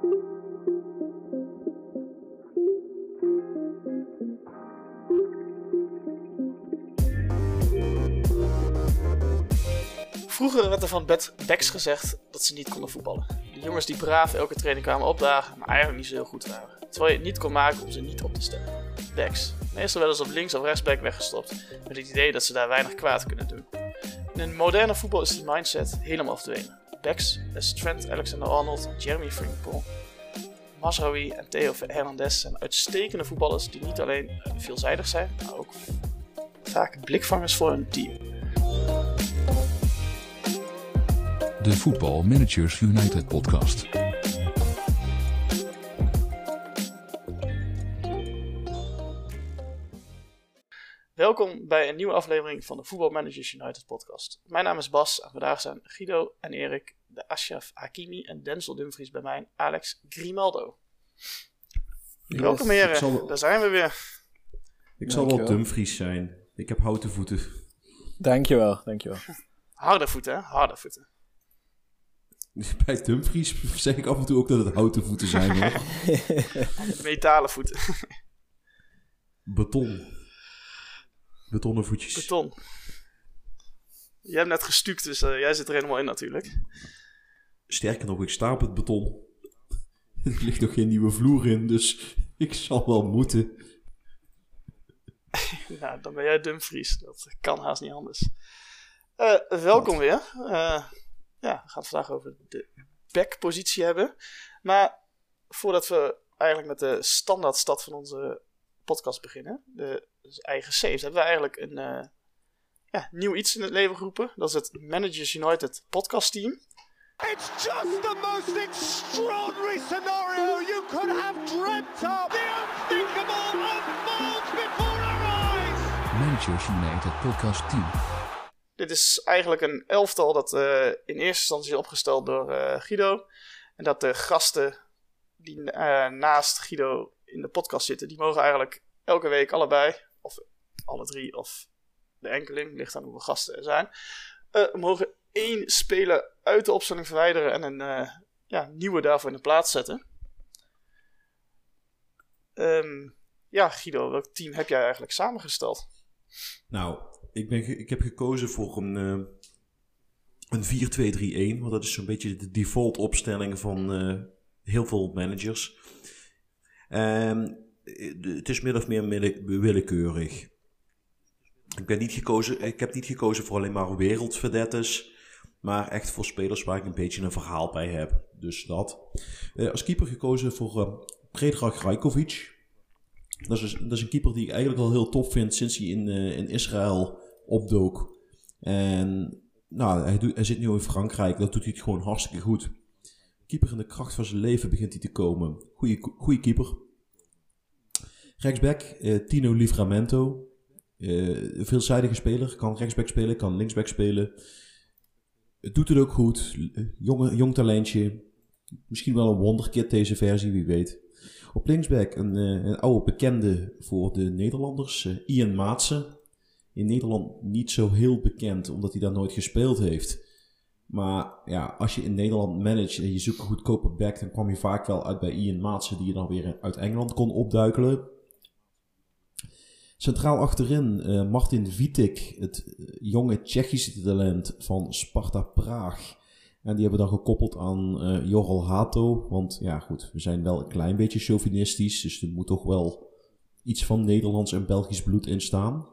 Vroeger werd er van backs gezegd dat ze niet konden voetballen. De jongens die braaf elke training kwamen opdagen, maar eigenlijk niet zo heel goed waren. Terwijl je het niet kon maken om ze niet op te stellen. Backs. Meestal wel eens op links of rechtsback weggestopt, met het idee dat ze daar weinig kwaad kunnen doen. In een moderne voetbal is die mindset helemaal verdwenen. Backs, als Trent Alexander-Arnold, Jeremy Frimpong, Masraoui en Theo Hernandez zijn uitstekende voetballers die niet alleen veelzijdig zijn, maar ook vaak blikvangers voor hun team. De Voetbal Managers United podcast. Welkom bij een nieuwe aflevering van de Voetbal Managers United podcast. Mijn naam is Bas en vandaag zijn Guido en Erik, de Ashraf Hakimi en Denzel Dumfries bij mij, Alex Grimaldo. Yes, welkom heren, daar zijn we weer. Ik zal wel Dumfries zijn, ik heb houten voeten. Dankjewel, dankjewel. Harde voeten, hè? Harde voeten. Bij Dumfries zeg ik af en toe ook dat het houten voeten zijn, hoor. Metalen voeten. Beton. Betonnen voetjes. Beton. Jij hebt net gestuukt, dus jij zit er helemaal in natuurlijk. Sterker nog, ik sta op het beton. Er ligt nog geen nieuwe vloer in, dus ik zal wel moeten. Nou, dan ben jij Dumfries. Dat kan haast niet anders. Welkom weer. Ja, we gaan het vandaag over de backpositie hebben. Maar voordat we eigenlijk met de standaardstad van onze podcast beginnen, de eigen saves, hebben we eigenlijk een nieuw iets in het leven geroepen. Dat is het Managers United podcast team. It's just the most extraordinary scenario you could have dreamt of. The unthinkable unfolds before our eyes. Managers United podcast team. Dit is eigenlijk een elftal dat in eerste instantie is opgesteld door Guido. En dat de gasten die naast Guido in de podcast zitten, die mogen eigenlijk elke week allebei, of alle drie, of de enkeling, ligt aan hoeveel gasten er zijn, mogen één speler uit de opstelling verwijderen en een nieuwe daarvoor in de plaats zetten. Guido, welk team heb jij eigenlijk samengesteld? Nou, ik heb gekozen voor een 4-2-3-1, want dat is zo'n beetje de default opstelling van heel veel managers. Het is min of meer willekeurig. Ik heb niet gekozen voor alleen maar wereldvedettes, maar echt voor spelers waar ik een beetje een verhaal bij heb. Dus dat. Als keeper gekozen voor Predrag Rajkovic. Dat is een keeper die ik eigenlijk al heel tof vind sinds hij in Israël opdook. En nou, hij zit nu in Frankrijk, dat doet hij het gewoon hartstikke goed. Keeper in de kracht van zijn leven begint hij te komen. Goeie keeper. Rechtsback, Tino Livramento. Veelzijdige speler. Kan rechtsback spelen, kan linksback spelen. Doet het ook goed. Jong talentje. Misschien wel een wonderkid deze versie, wie weet. Op linksback een oude bekende voor de Nederlanders. Ian Maatsen. In Nederland niet zo heel bekend, omdat hij daar nooit gespeeld heeft. Maar ja, als je in Nederland managt en je zoekt een goedkope back, dan kwam je vaak wel uit bij Ian Maatsen, die je dan weer uit Engeland kon opduikelen. Centraal achterin Martin Vitík, het jonge Tsjechische talent van Sparta Praag. En die hebben we dan gekoppeld aan Jorrel Hato. Want ja goed, we zijn wel een klein beetje chauvinistisch, dus er moet toch wel iets van Nederlands en Belgisch bloed in staan.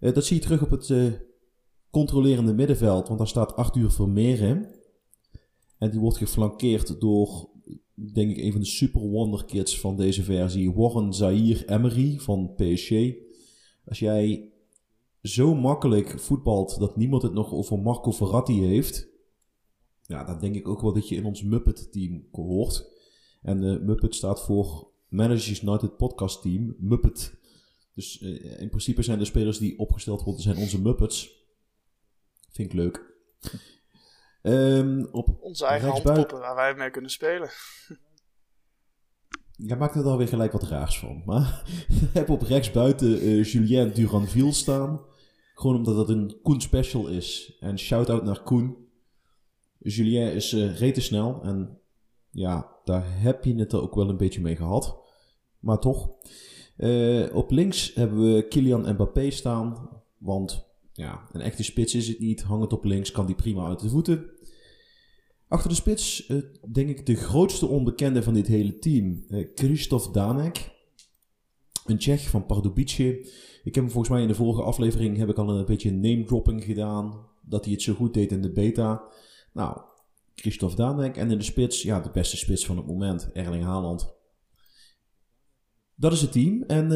Dat zie je terug op het controlerende middenveld, want daar staat Arthur Vermeer in. En die wordt geflankeerd door, denk ik, een van de super wonderkids van deze versie, Warren Zaire Emery van PSG. Als jij zo makkelijk voetbalt dat niemand het nog over Marco Verratti heeft, ja, dan denk ik ook wel dat je in ons Muppet-team hoort. En Muppet staat voor Managers United Podcast Team, Muppet. Dus in principe zijn de spelers die opgesteld worden, zijn onze Muppets. Vind ik leuk. Op onze eigen handpoppen waar wij mee kunnen spelen. Jij maakt er dan weer gelijk wat raars van. Maar we hebben op rechtsbuiten Julien Duranville staan. Gewoon omdat dat een Koen special is. En shout-out naar Koen. Julien is rete snel en ja, daar heb je het er ook wel een beetje mee gehad. Maar toch. Op links hebben we Kylian Mbappé staan. Want ja, een echte spits is het niet. Hangend op links kan die prima uit de voeten. Achter de spits, denk ik, de grootste onbekende van dit hele team. Christophe Daněk. Een Tsjech van Pardubice. Ik heb hem volgens mij in de vorige aflevering heb ik al een beetje name-dropping gedaan. Dat hij het zo goed deed in de beta. Nou, Christophe Daněk. En in de spits, ja, de beste spits van het moment. Erling Haaland. Dat is het team. En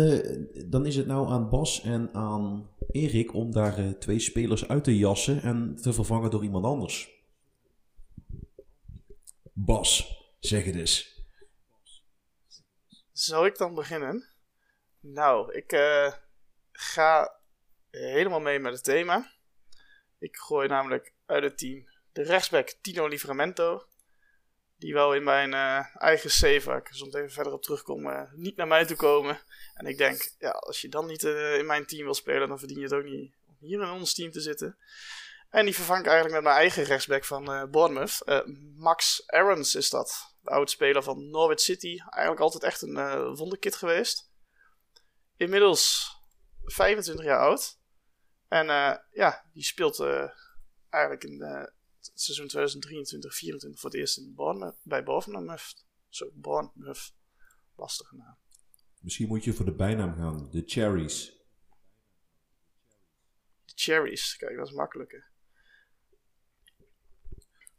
dan is het nou aan Bas en aan Erik om daar twee spelers uit te jassen en te vervangen door iemand anders. Bas, zeg het eens. Zal ik dan beginnen? Nou, ik ga helemaal mee met het thema. Ik gooi namelijk uit het team de rechtsback Tino Livramento. Die wel in mijn eigen save, waar ik soms even verder op terugkom, niet naar mij toe komen. En ik denk, ja, als je dan niet in mijn team wil spelen, dan verdien je het ook niet om hier in ons team te zitten. En die vervang ik eigenlijk met mijn eigen rechtsback van Bournemouth. Max Aarons is dat. De oud-speler van Norwich City. Eigenlijk altijd echt een wonderkid geweest. Inmiddels 25 jaar oud. En die speelt eigenlijk in het seizoen 2023-2024 voor het eerst in bij Bournemouth. Zo, Bournemouth. Lastige naam. Misschien moet je voor de bijnaam gaan. De Cherries. De Cherries. Kijk, dat is makkelijker.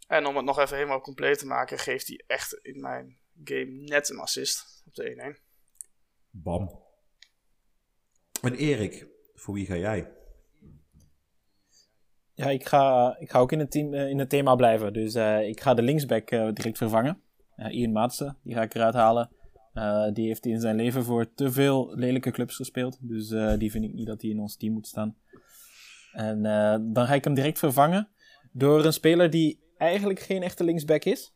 En om het nog even helemaal compleet te maken, geeft hij echt in mijn game net een assist op de 1-1. Bam. En Erik, voor wie ga jij? Ja, ik ga ook in het thema blijven. Dus ik ga de linksback direct vervangen. Ian Maatsen, die ga ik eruit halen. Die heeft in zijn leven voor te veel lelijke clubs gespeeld. Dus die vind ik niet dat hij in ons team moet staan. En dan ga ik hem direct vervangen door een speler die eigenlijk geen echte linksback is,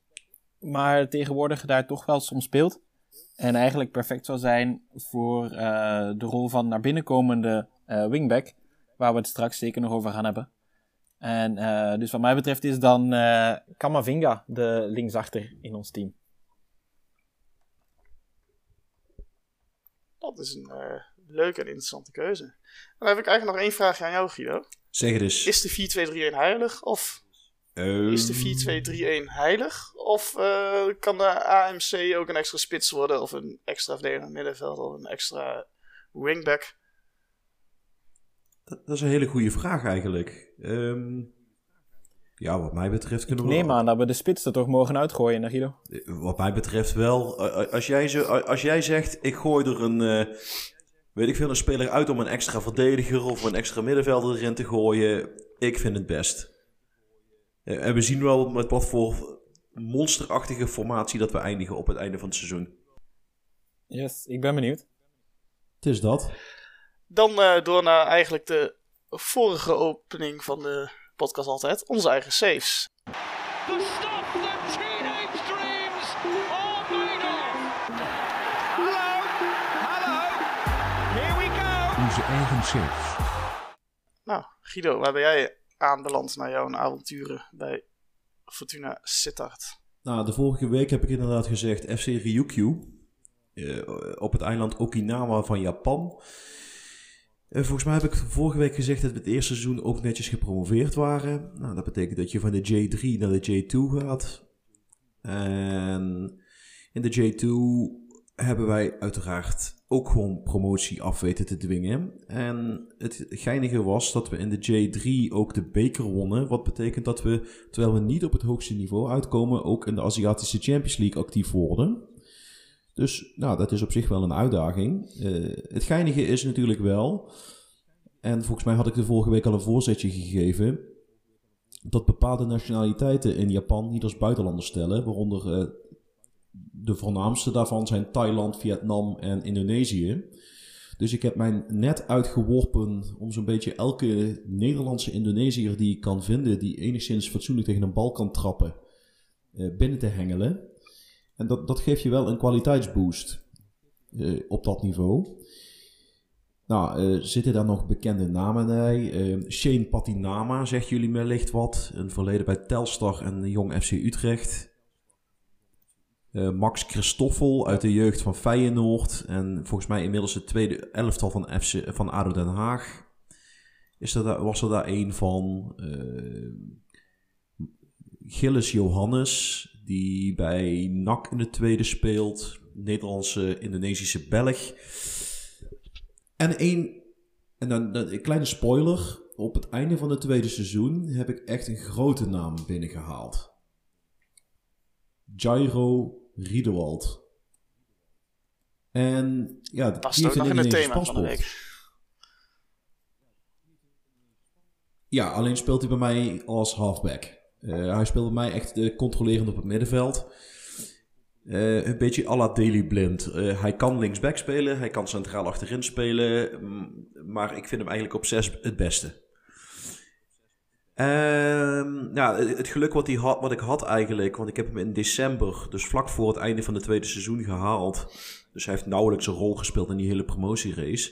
maar tegenwoordig daar toch wel soms speelt. En eigenlijk perfect zou zijn voor de rol van naar binnenkomende wingback, waar we het straks zeker nog over gaan hebben. En dus wat mij betreft is dan Kamavinga de linksachter in ons team. Dat is een leuke en interessante keuze. En dan heb ik eigenlijk nog één vraagje aan jou, Guido. Zeg het eens. Is de 4-2-3-1 heilig of... Is de 4-2-3-1 heilig? Of kan de AMC ook een extra spits worden? Of een extra verdedigend middenveld? Of een extra wingback? Dat is een hele goede vraag eigenlijk. Ja, wat mij betreft kunnen we... Neem aan dat we de spits er toch mogen uitgooien, Guido? Wat mij betreft wel. Als jij zegt, ik gooi er een... weet ik veel, een speler uit om een extra verdediger of een extra middenvelder erin te gooien. Ik vind het best. En we zien wel met wat voor monsterachtige formatie dat we eindigen op het einde van het seizoen. Yes, ik ben benieuwd. Het is dat. Dan door naar eigenlijk de vorige opening van de podcast altijd. Onze eigen saves. Onze eigen saves. Nou, Guido, waar ben jij aanbeland naar jouw avonturen bij Fortuna Sittard? Nou, de vorige week heb ik inderdaad gezegd FC Ryukyu op het eiland Okinawa van Japan. Volgens mij heb ik vorige week gezegd dat we het eerste seizoen ook netjes gepromoveerd waren. Nou, dat betekent dat je van de J3 naar de J2 gaat. En in de J2 hebben wij uiteraard ook gewoon promotie af weten te dwingen. En het geinige was dat we in de J3 ook de beker wonnen. Wat betekent dat we, terwijl we niet op het hoogste niveau uitkomen, ook in de Aziatische Champions League actief worden. Dus nou, dat is op zich wel een uitdaging. Het geinige is natuurlijk wel, en volgens mij had ik de vorige week al een voorzetje gegeven, dat bepaalde nationaliteiten in Japan niet als buitenlanders stellen, waaronder... de voornaamste daarvan zijn Thailand, Vietnam en Indonesië. Dus ik heb mijn net uitgeworpen om zo'n beetje elke Nederlandse Indonesiër die ik kan vinden, die enigszins fatsoenlijk tegen een bal kan trappen, binnen te hengelen. En dat geeft je wel een kwaliteitsboost op dat niveau. Nou, zitten daar nog bekende namen bij. Shane Patinama, zegt jullie wellicht wat. Een verleden bij Telstar en jong FC Utrecht. Max Christoffel uit de jeugd van Feyenoord. En volgens mij inmiddels het tweede elftal van ADO Den Haag. Was er daar een van. Gilles Johannes, die bij NAC in de tweede speelt. Nederlandse, Indonesische Belg. En dan een kleine spoiler. Op het einde van het tweede seizoen heb ik echt een grote naam binnengehaald. Jairo Riedewald. En ja, dat past ook nog in het thema paspoort. Van de week. Ja, alleen speelt hij bij mij als halfback. Hij speelt bij mij echt controlerend op het middenveld. Een beetje à la Daley Blind. Hij kan linksback spelen, hij kan centraal achterin spelen. Maar ik vind hem eigenlijk op 6 het beste. Het geluk wat ik had eigenlijk, want ik heb hem in december, dus vlak voor het einde van het tweede seizoen gehaald. Dus hij heeft nauwelijks een rol gespeeld in die hele promotierace.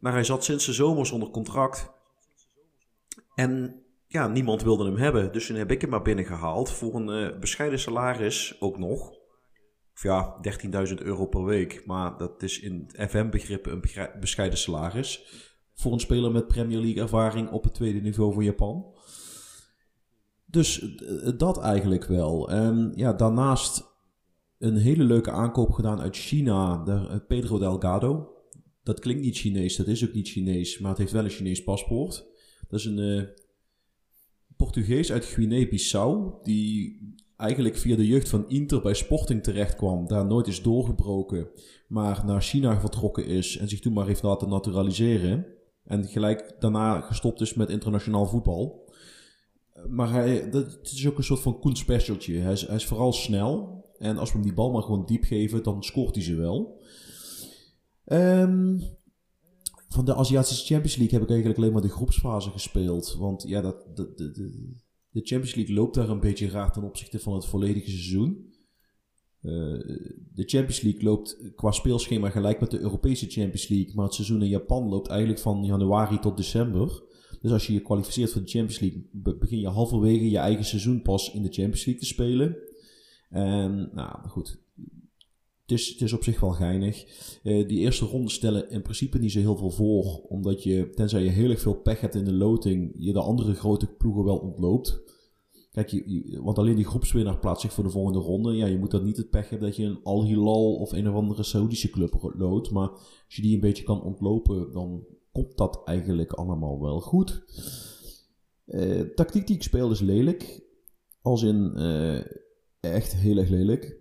Maar hij zat sinds de zomer zonder contract. En ja, niemand wilde hem hebben. Dus toen heb ik hem maar binnengehaald voor een bescheiden salaris ook nog. Of ja, €13.000 per week. Maar dat is in FM-begrippen een bescheiden salaris. Voor een speler met Premier League ervaring op het tweede niveau voor Japan. Dus dat eigenlijk wel. Ja, daarnaast een hele leuke aankoop gedaan uit China. Pedro Delgado. Dat klinkt niet Chinees, dat is ook niet Chinees. Maar het heeft wel een Chinees paspoort. Dat is een Portugees uit Guinea-Bissau. Die eigenlijk via de jeugd van Inter bij Sporting terecht kwam. Daar nooit is doorgebroken. Maar naar China vertrokken is. En zich toen maar heeft laten naturaliseren. En gelijk daarna gestopt is met internationaal voetbal. Maar het is ook een soort van Koen specialtje. Hij is vooral snel. En als we hem die bal maar gewoon diep geven, dan scoort hij ze wel. Van de Aziatische Champions League heb ik eigenlijk alleen maar de groepsfase gespeeld. Want ja, de Champions League loopt daar een beetje raar ten opzichte van het volledige seizoen. De Champions League loopt qua speelschema gelijk met de Europese Champions League. Maar het seizoen in Japan loopt eigenlijk van januari tot december. Dus als je je kwalificeert voor de Champions League, begin je halverwege je eigen seizoen pas in de Champions League te spelen. En nou goed, het is op zich wel geinig. Die eerste ronde stellen in principe niet zo heel veel voor. Omdat je, tenzij je heel erg veel pech hebt in de loting, je de andere grote ploegen wel ontloopt. Kijk, want alleen die groepswinnaar plaatst zich voor de volgende ronde. Ja, je moet dan niet het pech hebben dat je een Al Hilal of een of andere Saoedische club loodt. Maar als je die een beetje kan ontlopen, dan komt dat eigenlijk allemaal wel goed. Tactiek die ik speel is lelijk. Als in echt heel erg lelijk.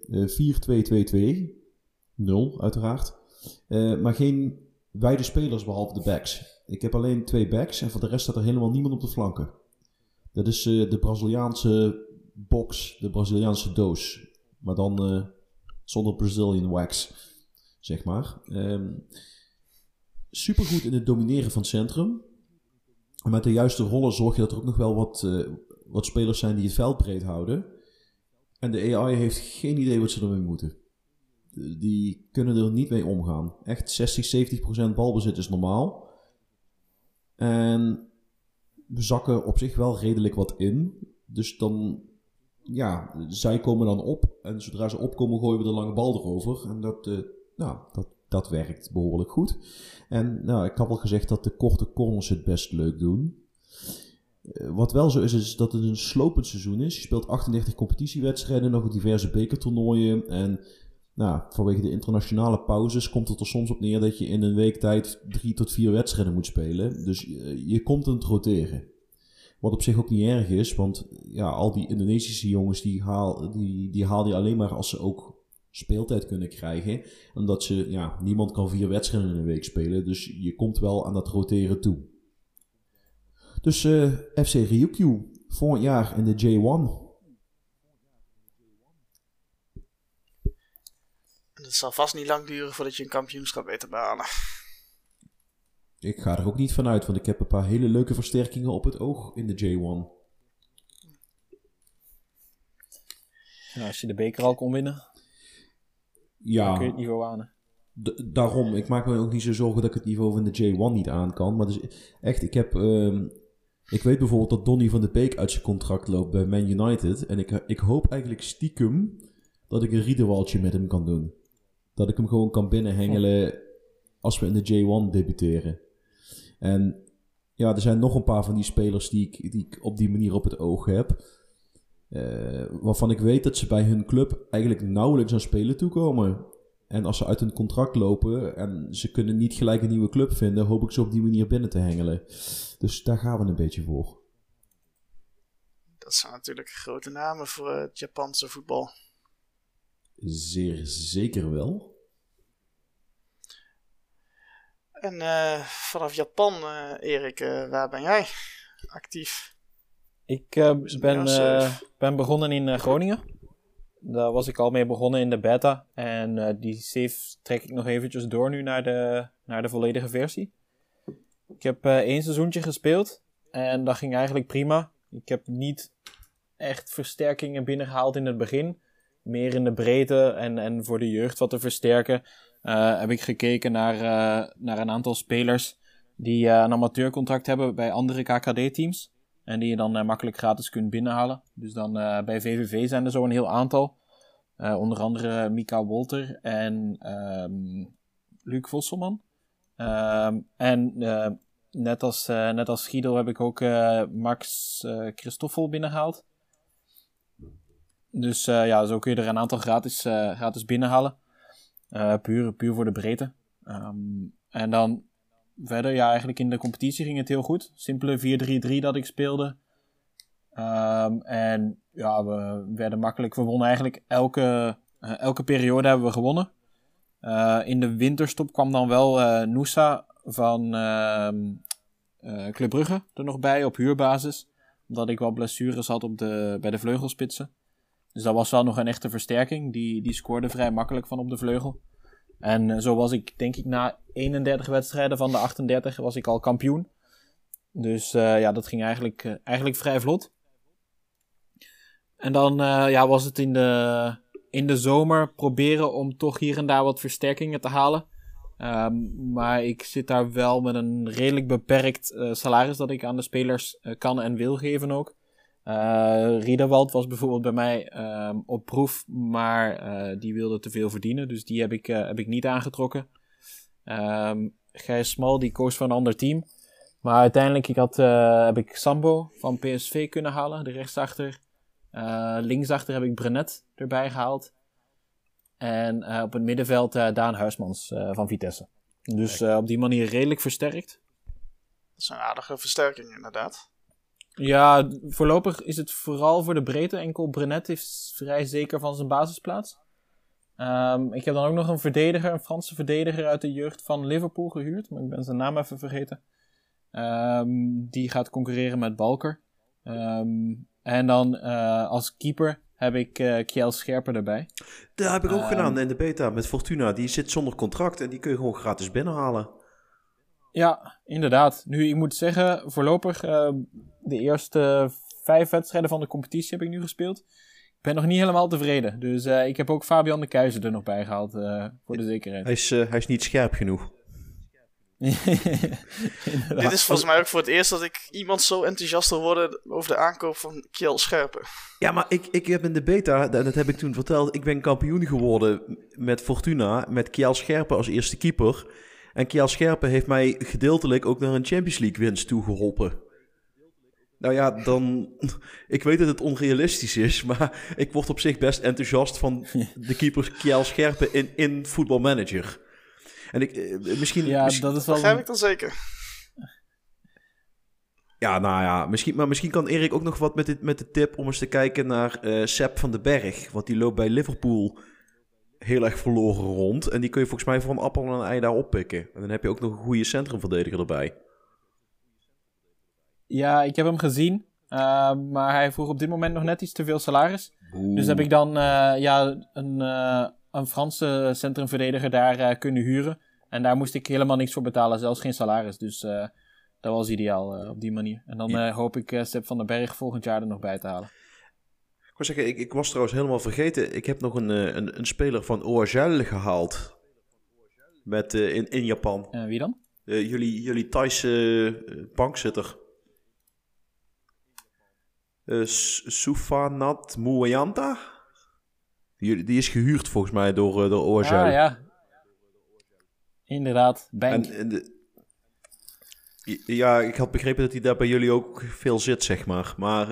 4-2-2-2-0 uiteraard. Maar geen wijde spelers behalve de backs. Ik heb alleen 2 backs en voor de rest staat er helemaal niemand op de flanken. Dat is de Braziliaanse box, de Braziliaanse doos. Maar dan zonder Brazilian wax, zeg maar. Supergoed in het domineren van het centrum. Met de juiste rollen zorg je dat er ook nog wel wat spelers zijn die het veld breed houden. En de AI heeft geen idee wat ze ermee moeten. Die kunnen er niet mee omgaan. Echt 60-70% balbezit is normaal. En we zakken op zich wel redelijk wat in. Dus dan, ja, zij komen dan op. En zodra ze opkomen gooien we de lange bal erover. En dat werkt behoorlijk goed. En nou, ik had al gezegd dat de korte corners het best leuk doen. Wat wel zo is dat het een slopend seizoen is. Je speelt 38 competitiewedstrijden, nog diverse bekertoernooien. En nou, vanwege de internationale pauzes komt het er soms op neer dat je in een week tijd 3 tot 4 wedstrijden moet spelen. Dus je komt aan het roteren. Wat op zich ook niet erg is, want ja, al die Indonesische jongens die haal je alleen maar als ze ook speeltijd kunnen krijgen. Omdat ze, ja, niemand kan 4 wedstrijden in een week spelen. Dus je komt wel aan dat roteren toe. Dus FC Ryukyu, vorig jaar in de J1. Het zal vast niet lang duren voordat je een kampioenschap weet te behalen. Ik ga er ook niet van uit, want ik heb een paar hele leuke versterkingen op het oog in de J1. Nou, als je de beker al kon winnen, ja, dan kun je het niveau aan. Daarom, ik maak me ook niet zo zorgen dat ik het niveau van de J1 niet aan kan. Maar dus echt, ik weet bijvoorbeeld dat Donny van de Beek uit zijn contract loopt bij Man United. En ik hoop eigenlijk stiekem dat ik een Riedewaldje met hem kan doen. Dat ik hem gewoon kan binnenhengelen als we in de J1 debuteren. En ja, er zijn nog een paar van die spelers die ik op die manier op het oog heb. Waarvan ik weet dat ze bij hun club eigenlijk nauwelijks aan spelen toekomen. En als ze uit hun contract lopen en ze kunnen niet gelijk een nieuwe club vinden, hoop ik ze op die manier binnen te hengelen. Dus daar gaan we een beetje voor. Dat zijn natuurlijk grote namen voor het Japanse voetbal. Zeer zeker wel. En vanaf Japan, Erik, waar ben jij actief? Ik ben begonnen in Groningen. Daar was ik al mee begonnen in de beta. En die save trek ik nog eventjes door nu naar de volledige versie. Ik heb 1 seizoentje gespeeld. En dat ging eigenlijk prima. Ik heb niet echt versterkingen binnengehaald in het begin. Meer in de breedte en voor de jeugd wat te versterken. Heb ik gekeken naar een aantal spelers die een amateurcontract hebben bij andere KKD-teams. En die je dan makkelijk gratis kunt binnenhalen. Dus dan bij VVV zijn er zo een heel aantal. Onder andere Mika Wolter en Luc Vosselman. Net als Guido heb ik ook Max Christoffel binnengehaald. Dus zo kun je er een aantal gratis binnenhalen. Puur voor de breedte. En dan verder, eigenlijk in de competitie ging het heel goed. Simpele 4-3-3 dat ik speelde. We werden makkelijk. We wonnen eigenlijk elke periode hebben we gewonnen. In de winterstop kwam dan wel Noosa van Club Brugge er nog bij op huurbasis. Omdat ik wel blessures had bij de vleugelspitsen. Dus dat was wel nog een echte versterking. Die scoorde vrij makkelijk van op de vleugel. En zo was ik, denk ik, na 31 wedstrijden van de 38 was ik al kampioen. Dus dat ging eigenlijk vrij vlot. En dan was het in de zomer proberen om toch hier en daar wat versterkingen te halen. Maar ik zit daar wel met een redelijk beperkt salaris dat ik aan de spelers kan en wil geven ook. Riedewald was bijvoorbeeld bij mij op proef, maar die wilde te veel verdienen, dus die heb ik niet aangetrokken. Gijs Smal, die koos van een ander team, maar uiteindelijk heb ik Sambo van PSV kunnen halen, de rechtsachter. Linksachter heb ik Brenet erbij gehaald en op het middenveld Daan Huismans van Vitesse. Dus op die manier redelijk versterkt. Dat is een aardige versterking inderdaad. Ja, voorlopig is het vooral voor de breedte. Enkel Brenet is vrij zeker van zijn basisplaats. Ik heb dan ook nog een Franse verdediger uit de jeugd van Liverpool gehuurd. Maar ik ben zijn naam even vergeten. Die gaat concurreren met Balker. En dan als keeper heb ik Kjell Scherpen erbij. Dat heb ik ook gedaan in de beta met Fortuna. Die zit zonder contract en die kun je gewoon gratis binnenhalen. Ja, inderdaad. Nu, ik moet zeggen, voorlopig de eerste 5 wedstrijden van de competitie heb ik nu gespeeld. Ik ben nog niet helemaal tevreden. Dus ik heb ook Fabian de Keizer er nog bij gehaald, voor de zekerheid. Hij is niet scherp genoeg. Dit is volgens mij ook voor het eerst dat ik iemand zo enthousiast wil worden over de aankoop van Kjell Scherpen. Ja, maar ik heb in de beta, dat heb ik toen verteld, ik ben kampioen geworden met Fortuna, met Kjell Scherpen als eerste keeper. En Kjell Scherpen heeft mij gedeeltelijk ook naar een Champions League winst toegeholpen. Nou ja, dan... Ik weet dat het onrealistisch is, maar ik word op zich best enthousiast van de keeper Kjell Scherpen in Football Manager. En ik... Misschien... Ja, dat is wel... begrijp ik dan zeker. Ja, nou ja. Misschien kan Erik ook nog wat met de tip om eens te kijken naar Sepp van den Berg. Want die loopt bij Liverpool... heel erg verloren rond. En die kun je volgens mij voor een appel en een ei daar oppikken. En dan heb je ook nog een goede centrumverdediger erbij. Ja, ik heb hem gezien. Maar hij vroeg op dit moment nog net iets te veel salaris. Oeh. Dus heb ik dan een Franse centrumverdediger daar kunnen huren. En daar moest ik helemaal niks voor betalen. Zelfs geen salaris. Dus dat was ideaal op die manier. En dan hoop ik Sepp van den Berg volgend jaar er nog bij te halen. Ik wil zeggen, ik was trouwens helemaal vergeten. Ik heb nog een speler van Oagel gehaald. Met, in Japan. Wie dan? Jullie Thaise bankzitter. Sufanat Muyanta? Die is gehuurd volgens mij door Oaxaca. Ja. Inderdaad, Bank. Ja, ik had begrepen dat hij daar bij jullie ook veel zit, zeg maar. Maar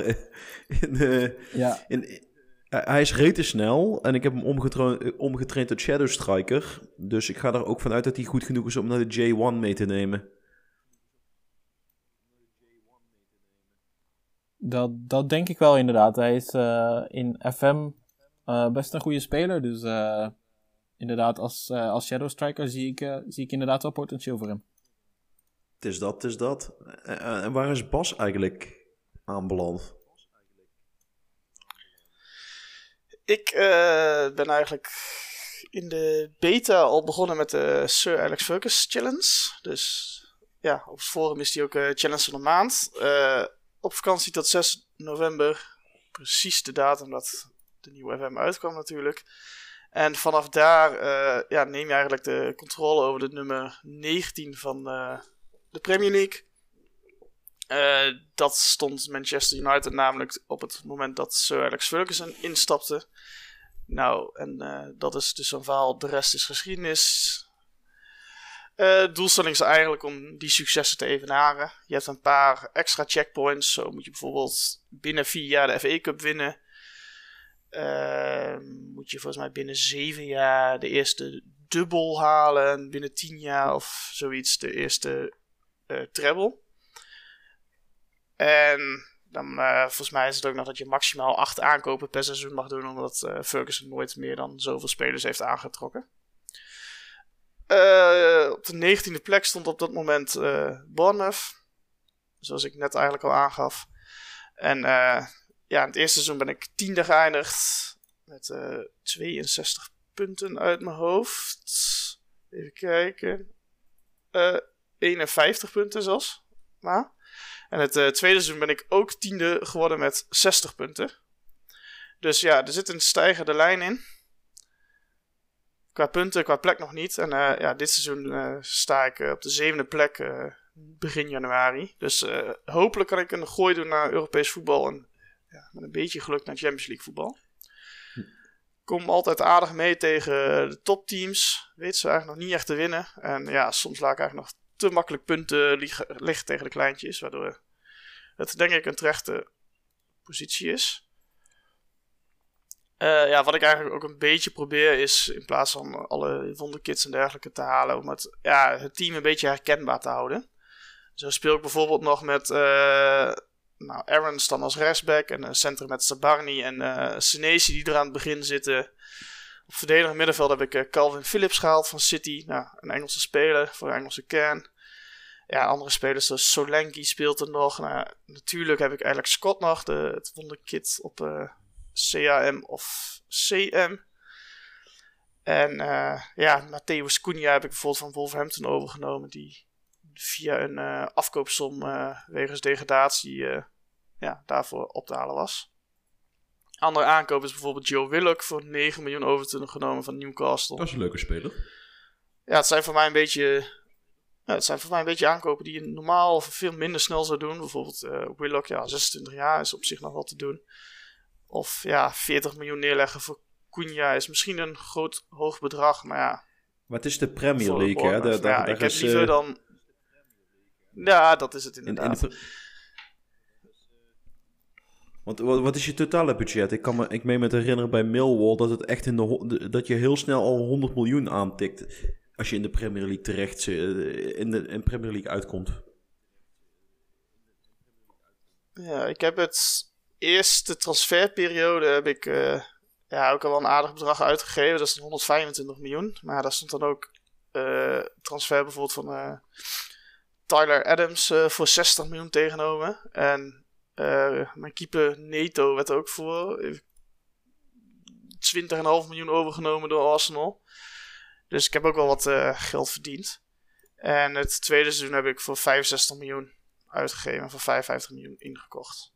hij is rete snel en ik heb hem omgetraind tot Shadow Striker. Dus ik ga er ook vanuit dat hij goed genoeg is om naar de J1 mee te nemen. Dat denk ik wel inderdaad. Hij is in FM best een goede speler. Dus inderdaad, als Shadow Striker zie ik inderdaad wel potentieel voor hem. Het is dat. En waar is Bas eigenlijk aanbeland? Ik ben eigenlijk in de beta al begonnen met de Sir Alex Ferguson Challenge. Dus ja, op het forum is die ook Challenge van de maand. Op vakantie tot 6 november. Precies de datum dat de nieuwe FM uitkwam natuurlijk. En vanaf daar neem je eigenlijk de controle over de nummer 19 van de Premier League. Dat stond Manchester United namelijk op het moment dat Sir Alex Ferguson instapte. Nou, en dat is dus een verhaal. De rest is geschiedenis. De doelstelling is eigenlijk om die successen te evenaren. Je hebt een paar extra checkpoints. Zo moet je bijvoorbeeld binnen 4 jaar de FA Cup winnen. Moet je volgens mij binnen 7 jaar de eerste dubbel halen. Binnen 10 jaar of zoiets de eerste treble. En dan volgens mij is het ook nog dat je maximaal 8 aankopen per seizoen mag doen. Omdat Ferguson nooit meer dan zoveel spelers heeft aangetrokken. Op de 19e plek stond op dat moment Bournemouth. Zoals ik net eigenlijk al aangaf. En in het eerste seizoen ben ik 10e geëindigd. Met 62 punten uit mijn hoofd. Even kijken. 51 punten zelfs. Maar. En het tweede seizoen ben ik ook 10e geworden met 60 punten. Dus ja, er zit een stijgende lijn in. Qua punten, qua plek nog niet. En dit seizoen sta ik op de 7e plek begin januari. Dus hopelijk kan ik een gooi doen naar Europees voetbal. En met een beetje geluk naar Champions League voetbal. Kom altijd aardig mee tegen de topteams. Weet ze eigenlijk nog niet echt te winnen. En ja, soms laat ik eigenlijk nog te makkelijk punten liggen tegen de kleintjes. Waardoor het denk ik een terechte positie is. Wat ik eigenlijk ook een beetje probeer is, in plaats van alle wonderkids en dergelijke te halen, om het team een beetje herkenbaar te houden. Zo speel ik bijvoorbeeld nog met Aarons dan als rechtsback en een centrum met Sabarni en Senesi die er aan het begin zitten. Op verdedigend middenveld heb ik Calvin Phillips gehaald van City, een Engelse speler voor een Engelse kern. Ja, andere spelers zoals Solanke speelt er nog. Natuurlijk heb ik Alex Scott nog, het wonderkid op CAM of CM. En Matheus Cunha heb ik bijvoorbeeld van Wolverhampton overgenomen. Die via een afkoopsom wegens degradatie daarvoor op te halen was. Andere aankoop is bijvoorbeeld Joe Willock voor 9 miljoen overgenomen van Newcastle. Dat is een leuke speler. Ja, het zijn voor mij een beetje aankopen die je normaal veel minder snel zou doen. Bijvoorbeeld Willock, 26 jaar is op zich nog wat te doen. Of 40 miljoen neerleggen voor Cunha is misschien een hoog bedrag, maar ja. Maar het is de Premier League, hè? Ik heb liever dan... Ja, dat is het inderdaad. Want wat is je totale budget? Ik meen me te herinneren bij Millwall dat het echt dat je heel snel al 100 miljoen aantikt als je in de Premier League in de Premier League uitkomt. Ja, ik heb het... Eerste transferperiode heb ik ook al wel een aardig bedrag uitgegeven. Dat is 125 miljoen. Maar daar stond dan ook transfer bijvoorbeeld van Tyler Adams voor 60 miljoen tegenomen. En mijn keeper Neto werd ook voor 20,5 miljoen overgenomen door Arsenal. Dus ik heb ook wel wat geld verdiend. En het tweede seizoen heb ik voor 65 miljoen uitgegeven en voor 55 miljoen ingekocht.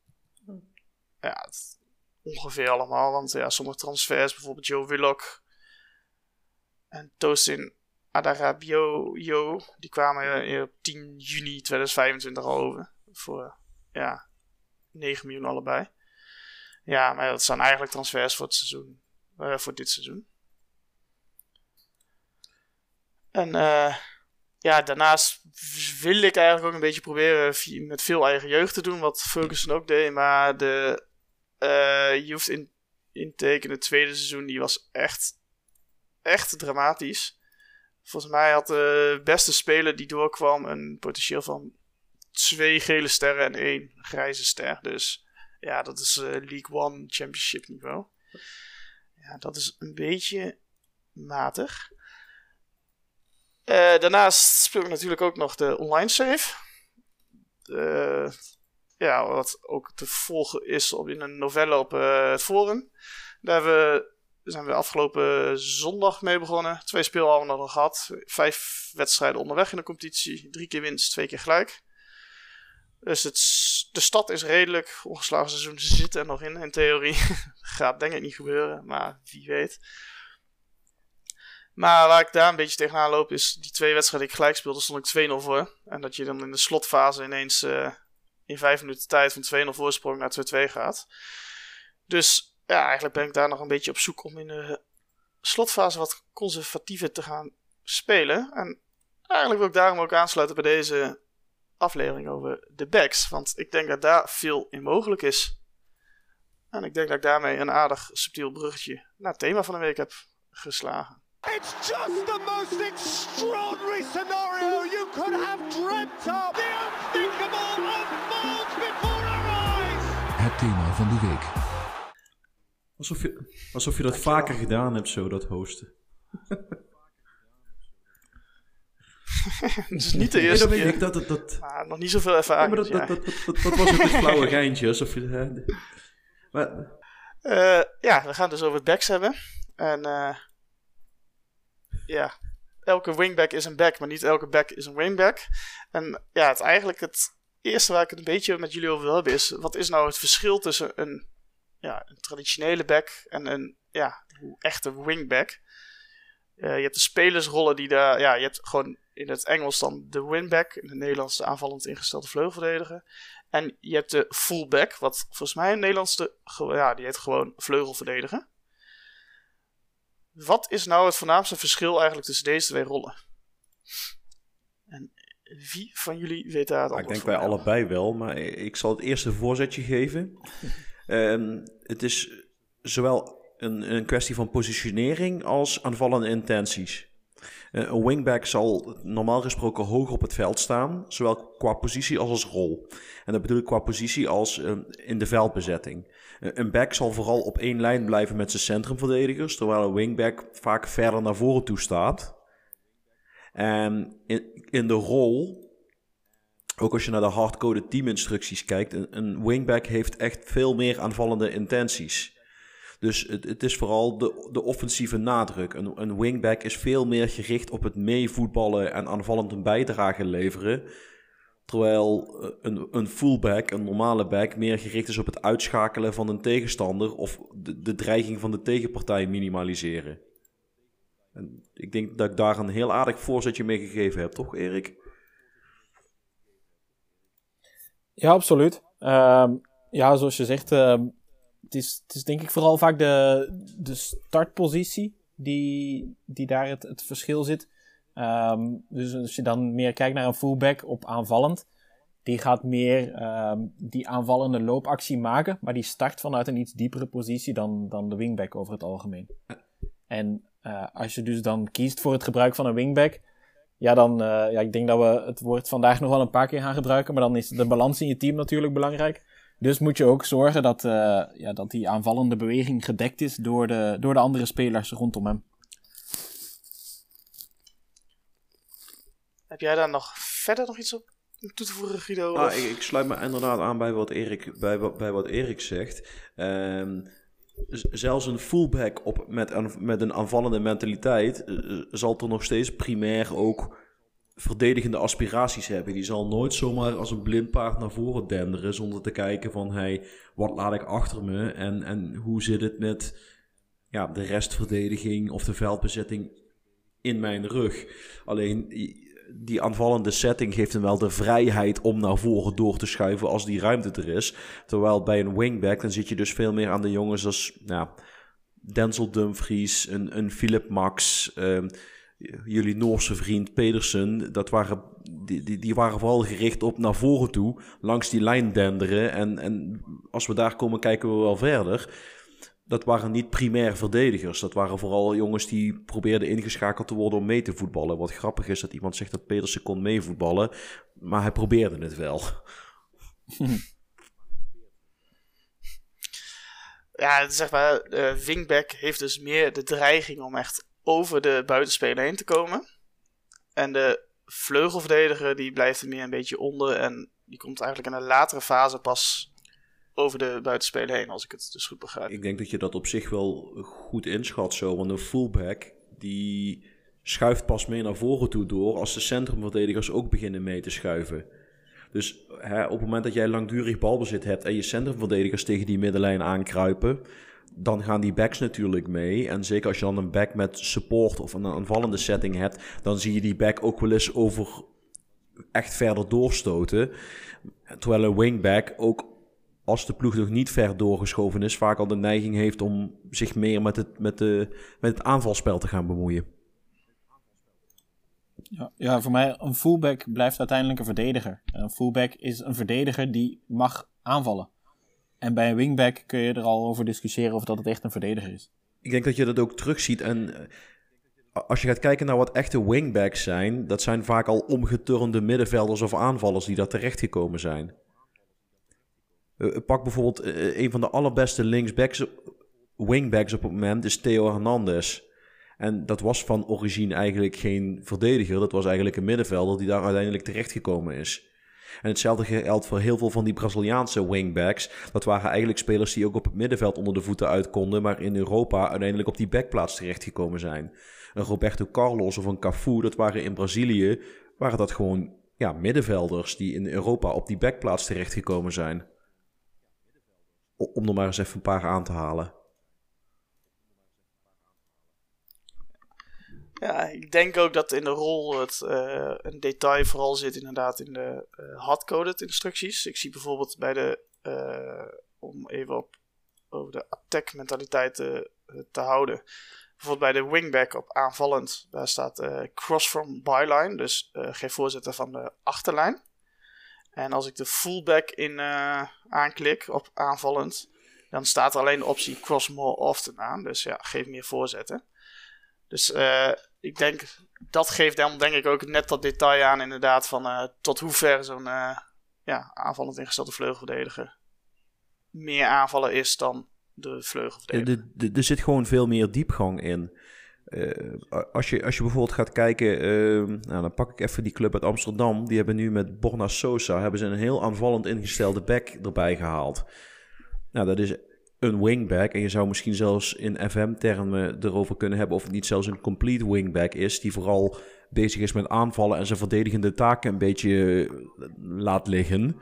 Ja, ongeveer allemaal, want sommige transfers, bijvoorbeeld Joe Willock en Tosin Adarabioyo, die kwamen op 10 juni 2025 al over voor 9 miljoen allebei. Ja, maar dat zijn eigenlijk transfers voor het seizoen voor dit seizoen. En ja, daarnaast wil ik eigenlijk ook een beetje proberen met veel eigen jeugd te doen, wat Ferguson ook deed. Maar de youth intake in het tweede seizoen, die was echt dramatisch. Volgens mij had de beste speler die doorkwam een potentieel van 2 gele sterren en 1 grijze ster. Dus ja, dat is League One Championship niveau. Ja, dat is een beetje matig. Daarnaast speel ik natuurlijk ook nog de online save. Ja, wat ook te volgen is in een novelle op het forum. Daar zijn we afgelopen zondag mee begonnen. 2 speelavonden nog gehad. 5 wedstrijden onderweg in de competitie. 3 keer winst, 2 keer gelijk. Dus de stad is redelijk. Ongeslagen seizoen zit er nog in theorie. Gaat denk ik niet gebeuren, maar wie weet. Maar waar ik daar een beetje tegenaan loop is die 2 wedstrijden die ik gelijk speelde, stond ik 2-0 voor. En dat je dan in de slotfase ineens in 5 minuten tijd van 2-0 voorsprong naar 2-2 gaat. Dus ja, eigenlijk ben ik daar nog een beetje op zoek om in de slotfase wat conservatiever te gaan spelen. En eigenlijk wil ik daarom ook aansluiten bij deze aflevering over de backs. Want ik denk dat daar veel in mogelijk is. En ik denk dat ik daarmee een aardig subtiel bruggetje naar het thema van de week heb geslagen. It's just the most extraordinary scenario you could have dreamt of. The unthinkable unfolds before our eyes. Het thema van de week. Alsof je dat vaker gedaan hebt zo, dat hosten. Dus niet de eerste keer. Ik dat... Maar nog niet zoveel ervaring. Ja, maar dat was ook een flauwe geintje. Alsof je... Maar... ja, we gaan dus over het backs hebben. En... ja, elke wingback is een back, maar niet elke back is een wingback. En ja, het eerste waar ik het een beetje met jullie over wil hebben is, wat is nou het verschil tussen een traditionele back en een echte wingback? Je hebt de spelersrollen die daar, ja, je hebt gewoon in het Engels dan de wingback, in het Nederlands de aanvallend ingestelde vleugelverdediger. En je hebt de fullback, wat volgens mij in het Nederlands die heet gewoon vleugelverdediger. Wat is nou het voornaamste verschil eigenlijk tussen deze 2 rollen? En wie van jullie weet daar het antwoord? Ik denk wij allebei wel, maar ik zal het eerste voorzetje geven. Het is zowel een kwestie van positionering als aanvallende intenties. Een wingback zal normaal gesproken hoog op het veld staan, zowel qua positie als rol. En dat bedoel ik qua positie als in de veldbezetting. Een back zal vooral op één lijn blijven met zijn centrumverdedigers, terwijl een wingback vaak verder naar voren toe staat. En in de rol, ook als je naar de hardcoded teaminstructies kijkt, een wingback heeft echt veel meer aanvallende intenties. Dus het is vooral de offensieve nadruk. Een wingback is veel meer gericht op het meevoetballen en aanvallend een bijdrage leveren. Terwijl een fullback, een normale back, meer gericht is op het uitschakelen van een tegenstander of de dreiging van de tegenpartij minimaliseren. En ik denk dat ik daar een heel aardig voorzetje mee gegeven heb, toch Erik? Ja, absoluut. Ja, zoals je zegt... Het is denk ik vooral vaak de startpositie die daar het verschil zit. Dus als je dan meer kijkt naar een fullback op aanvallend, die gaat meer die aanvallende loopactie maken, maar die start vanuit een iets diepere positie dan de wingback over het algemeen. En als je dus dan kiest voor het gebruik van een wingback, ja dan, ik denk dat we het woord vandaag nog wel een paar keer gaan gebruiken, maar dan is de balans in je team natuurlijk belangrijk. Dus moet je ook zorgen dat die aanvallende beweging gedekt is door de andere spelers rondom hem. Heb jij daar nog verder iets op toe te voegen, Guido? Ik sluit me inderdaad aan bij wat Erik zegt. Zelfs een fullback met een aanvallende mentaliteit zal er nog steeds primair ook... verdedigende aspiraties hebben. Die zal nooit zomaar als een blind paard naar voren denderen zonder te kijken van wat laat ik achter me en hoe zit het met de restverdediging of de veldbezetting in mijn rug. Alleen die aanvallende setting geeft hem wel de vrijheid om naar voren door te schuiven als die ruimte er is. Terwijl bij een wingback dan zit je dus veel meer aan de jongens als Denzel Dumfries, een Philip Max, jullie Noorse vriend Pedersen, dat waren, die waren vooral gericht op naar voren toe, langs die lijn denderen. En als we daar komen, kijken we wel verder. Dat waren niet primair verdedigers. Dat waren vooral jongens die probeerden ingeschakeld te worden om mee te voetballen. Wat grappig is dat iemand zegt dat Pedersen kon meevoetballen, maar hij probeerde het wel. Ja, zeg maar, wingback heeft dus meer de dreiging om echt over de buitenspeler heen te komen. En de vleugelverdediger die blijft er meer een beetje onder. En die komt eigenlijk in een latere fase pas over de buitenspeler heen, als ik het dus goed begrijp. Ik denk dat je dat op zich wel goed inschat zo. Want een fullback die schuift pas mee naar voren toe door als de centrumverdedigers ook beginnen mee te schuiven. Dus op het moment dat jij langdurig balbezit hebt en je centrumverdedigers tegen die middenlijn aankruipen, dan gaan die backs natuurlijk mee. En zeker als je dan een back met support of een aanvallende setting hebt, dan zie je die back ook wel eens over echt verder doorstoten. Terwijl een wingback ook, als de ploeg nog niet ver doorgeschoven is, vaak al de neiging heeft om zich meer met het aanvalspel te gaan bemoeien. Ja, voor mij een fullback blijft uiteindelijk een verdediger. Een fullback is een verdediger die mag aanvallen. En bij een wingback kun je er al over discussiëren of dat het echt een verdediger is. Ik denk dat je dat ook terugziet. En als je gaat kijken naar wat echte wingbacks zijn, dat zijn vaak al omgeturnde middenvelders of aanvallers die daar terechtgekomen zijn. Pak bijvoorbeeld een van de allerbeste wingbacks op het moment is Theo Hernandez. En dat was van origine eigenlijk geen verdediger. Dat was eigenlijk een middenvelder die daar uiteindelijk terechtgekomen is. En hetzelfde geldt voor heel veel van die Braziliaanse wingbacks. Dat waren eigenlijk spelers die ook op het middenveld onder de voeten uit konden, maar in Europa uiteindelijk op die backplaats terechtgekomen zijn. Een Roberto Carlos of een Cafu, dat waren in Brazilië, waren dat gewoon middenvelders die in Europa op die backplaats terechtgekomen zijn. Om er maar eens even een paar aan te halen. Ja, ik denk ook dat in de rol het een detail vooral zit inderdaad in de hardcoded instructies. Ik zie bijvoorbeeld bij de, om even over de attack mentaliteit te houden. Bijvoorbeeld bij de wingback op aanvallend, daar staat cross from byline, dus geef voorzetten van de achterlijn. En als ik de fullback in aanklik op aanvallend, dan staat er alleen de optie cross more often aan. Dus ja, geef meer voorzetten. Dus ik denk, dat geeft dan denk ik ook net dat detail aan inderdaad van tot hoever zo'n aanvallend ingestelde vleugelverdediger meer aanvallen is dan de vleugelverdediger. Er zit gewoon veel meer diepgang in. Als je bijvoorbeeld gaat kijken, dan pak ik even die club uit Amsterdam. Die hebben nu met Borna Sosa een heel aanvallend ingestelde back erbij gehaald. Nou, dat is een wingback. En je zou misschien zelfs in FM-termen erover kunnen hebben of het niet zelfs een complete wingback is, die vooral bezig is met aanvallen en zijn verdedigende taken een beetje laat liggen.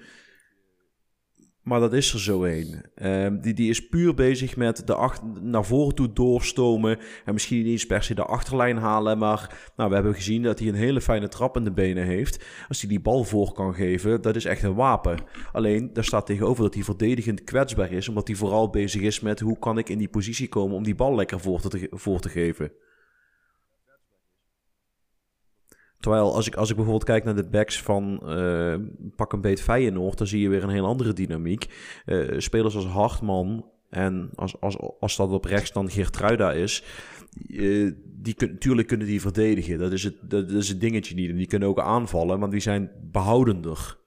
Maar dat is er zo een. Die is puur bezig met de naar voren toe doorstomen. En misschien niet eens per se de achterlijn halen. Maar we hebben gezien dat hij een hele fijne trap in de benen heeft. Als hij die bal voor kan geven, dat is echt een wapen. Alleen, daar staat tegenover dat hij verdedigend kwetsbaar is. Omdat hij vooral bezig is met hoe kan ik in die positie komen om die bal lekker voor te geven. Terwijl als ik bijvoorbeeld kijk naar de backs van pak een beet Feyenoord, dan zie je weer een heel andere dynamiek. Spelers als Hartman en als dat op rechts dan Geertruida is, natuurlijk kunnen die verdedigen. Dat is het dingetje niet. En die kunnen ook aanvallen, maar die zijn behoudender.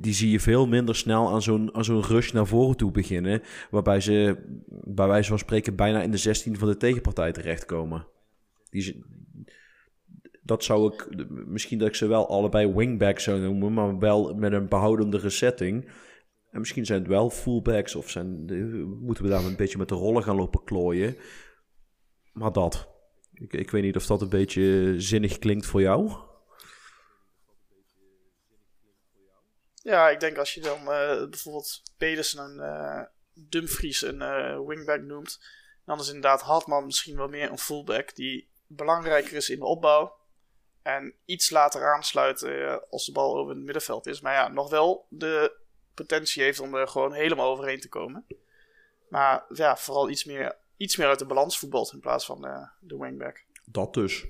Die zie je veel minder snel aan zo'n rush naar voren toe beginnen, waarbij ze bij wijze van spreken bijna in de 16 van de tegenpartij terechtkomen. Dat zou ik, misschien dat ik ze wel allebei wingback zou noemen, maar wel met een behoudendere setting. En misschien zijn het wel fullbacks of moeten we daar een beetje met de rollen gaan lopen klooien. Maar dat. Ik weet niet of dat een beetje zinnig klinkt voor jou. Ja, ik denk als je dan bijvoorbeeld Pedersen en Dumfries een wingback noemt, dan is inderdaad Hartman misschien wel meer een fullback die belangrijker is in de opbouw. En iets later aansluiten als de bal over het middenveld is. Maar ja, nog wel de potentie heeft om er gewoon helemaal overheen te komen. Maar ja, vooral iets meer uit de balans voetbalt in plaats van de wingback. Dat dus.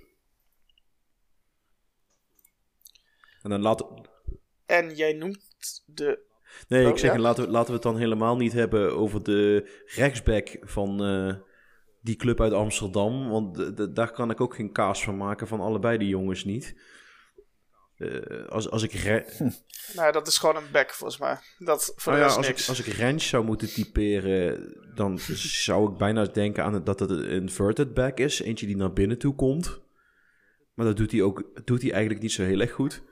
En dan en jij noemt de... Nee, ik zeg, laten we het dan helemaal niet hebben over de rechtsback van die club uit Amsterdam. Want daar kan ik ook geen kaas van maken, van allebei die jongens niet. Nou, dat is gewoon een back volgens mij. Dat voor de rest niks. Als ik range zou moeten typeren, dan zou ik bijna denken aan dat het een inverted back is. Eentje die naar binnen toe komt. Maar dat doet hij eigenlijk niet zo heel erg goed.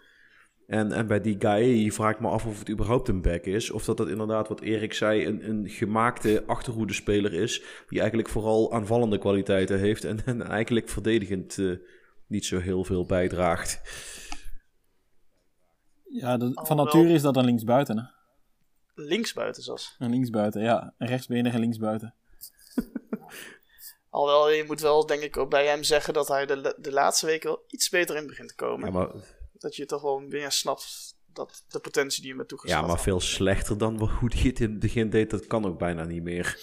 En bij die guy vraag ik me af of het überhaupt een back is. Of dat inderdaad, wat Erik zei, een gemaakte achterhoedespeler is. Die eigenlijk vooral aanvallende kwaliteiten heeft. En eigenlijk verdedigend niet zo heel veel bijdraagt. Ja, van nature is dat een linksbuiten. Hè? Linksbuiten zelfs? Een linksbuiten, ja. Een rechtsbenige linksbuiten. Alhoewel, je moet wel denk ik ook bij hem zeggen dat hij de laatste weken wel iets beter in begint te komen. Ja, maar... Dat je toch wel meer snapt dat de potentie die je met toegestaan. Ja, maar veel slechter dan hoe hij het in het begin deed, dat kan ook bijna niet meer.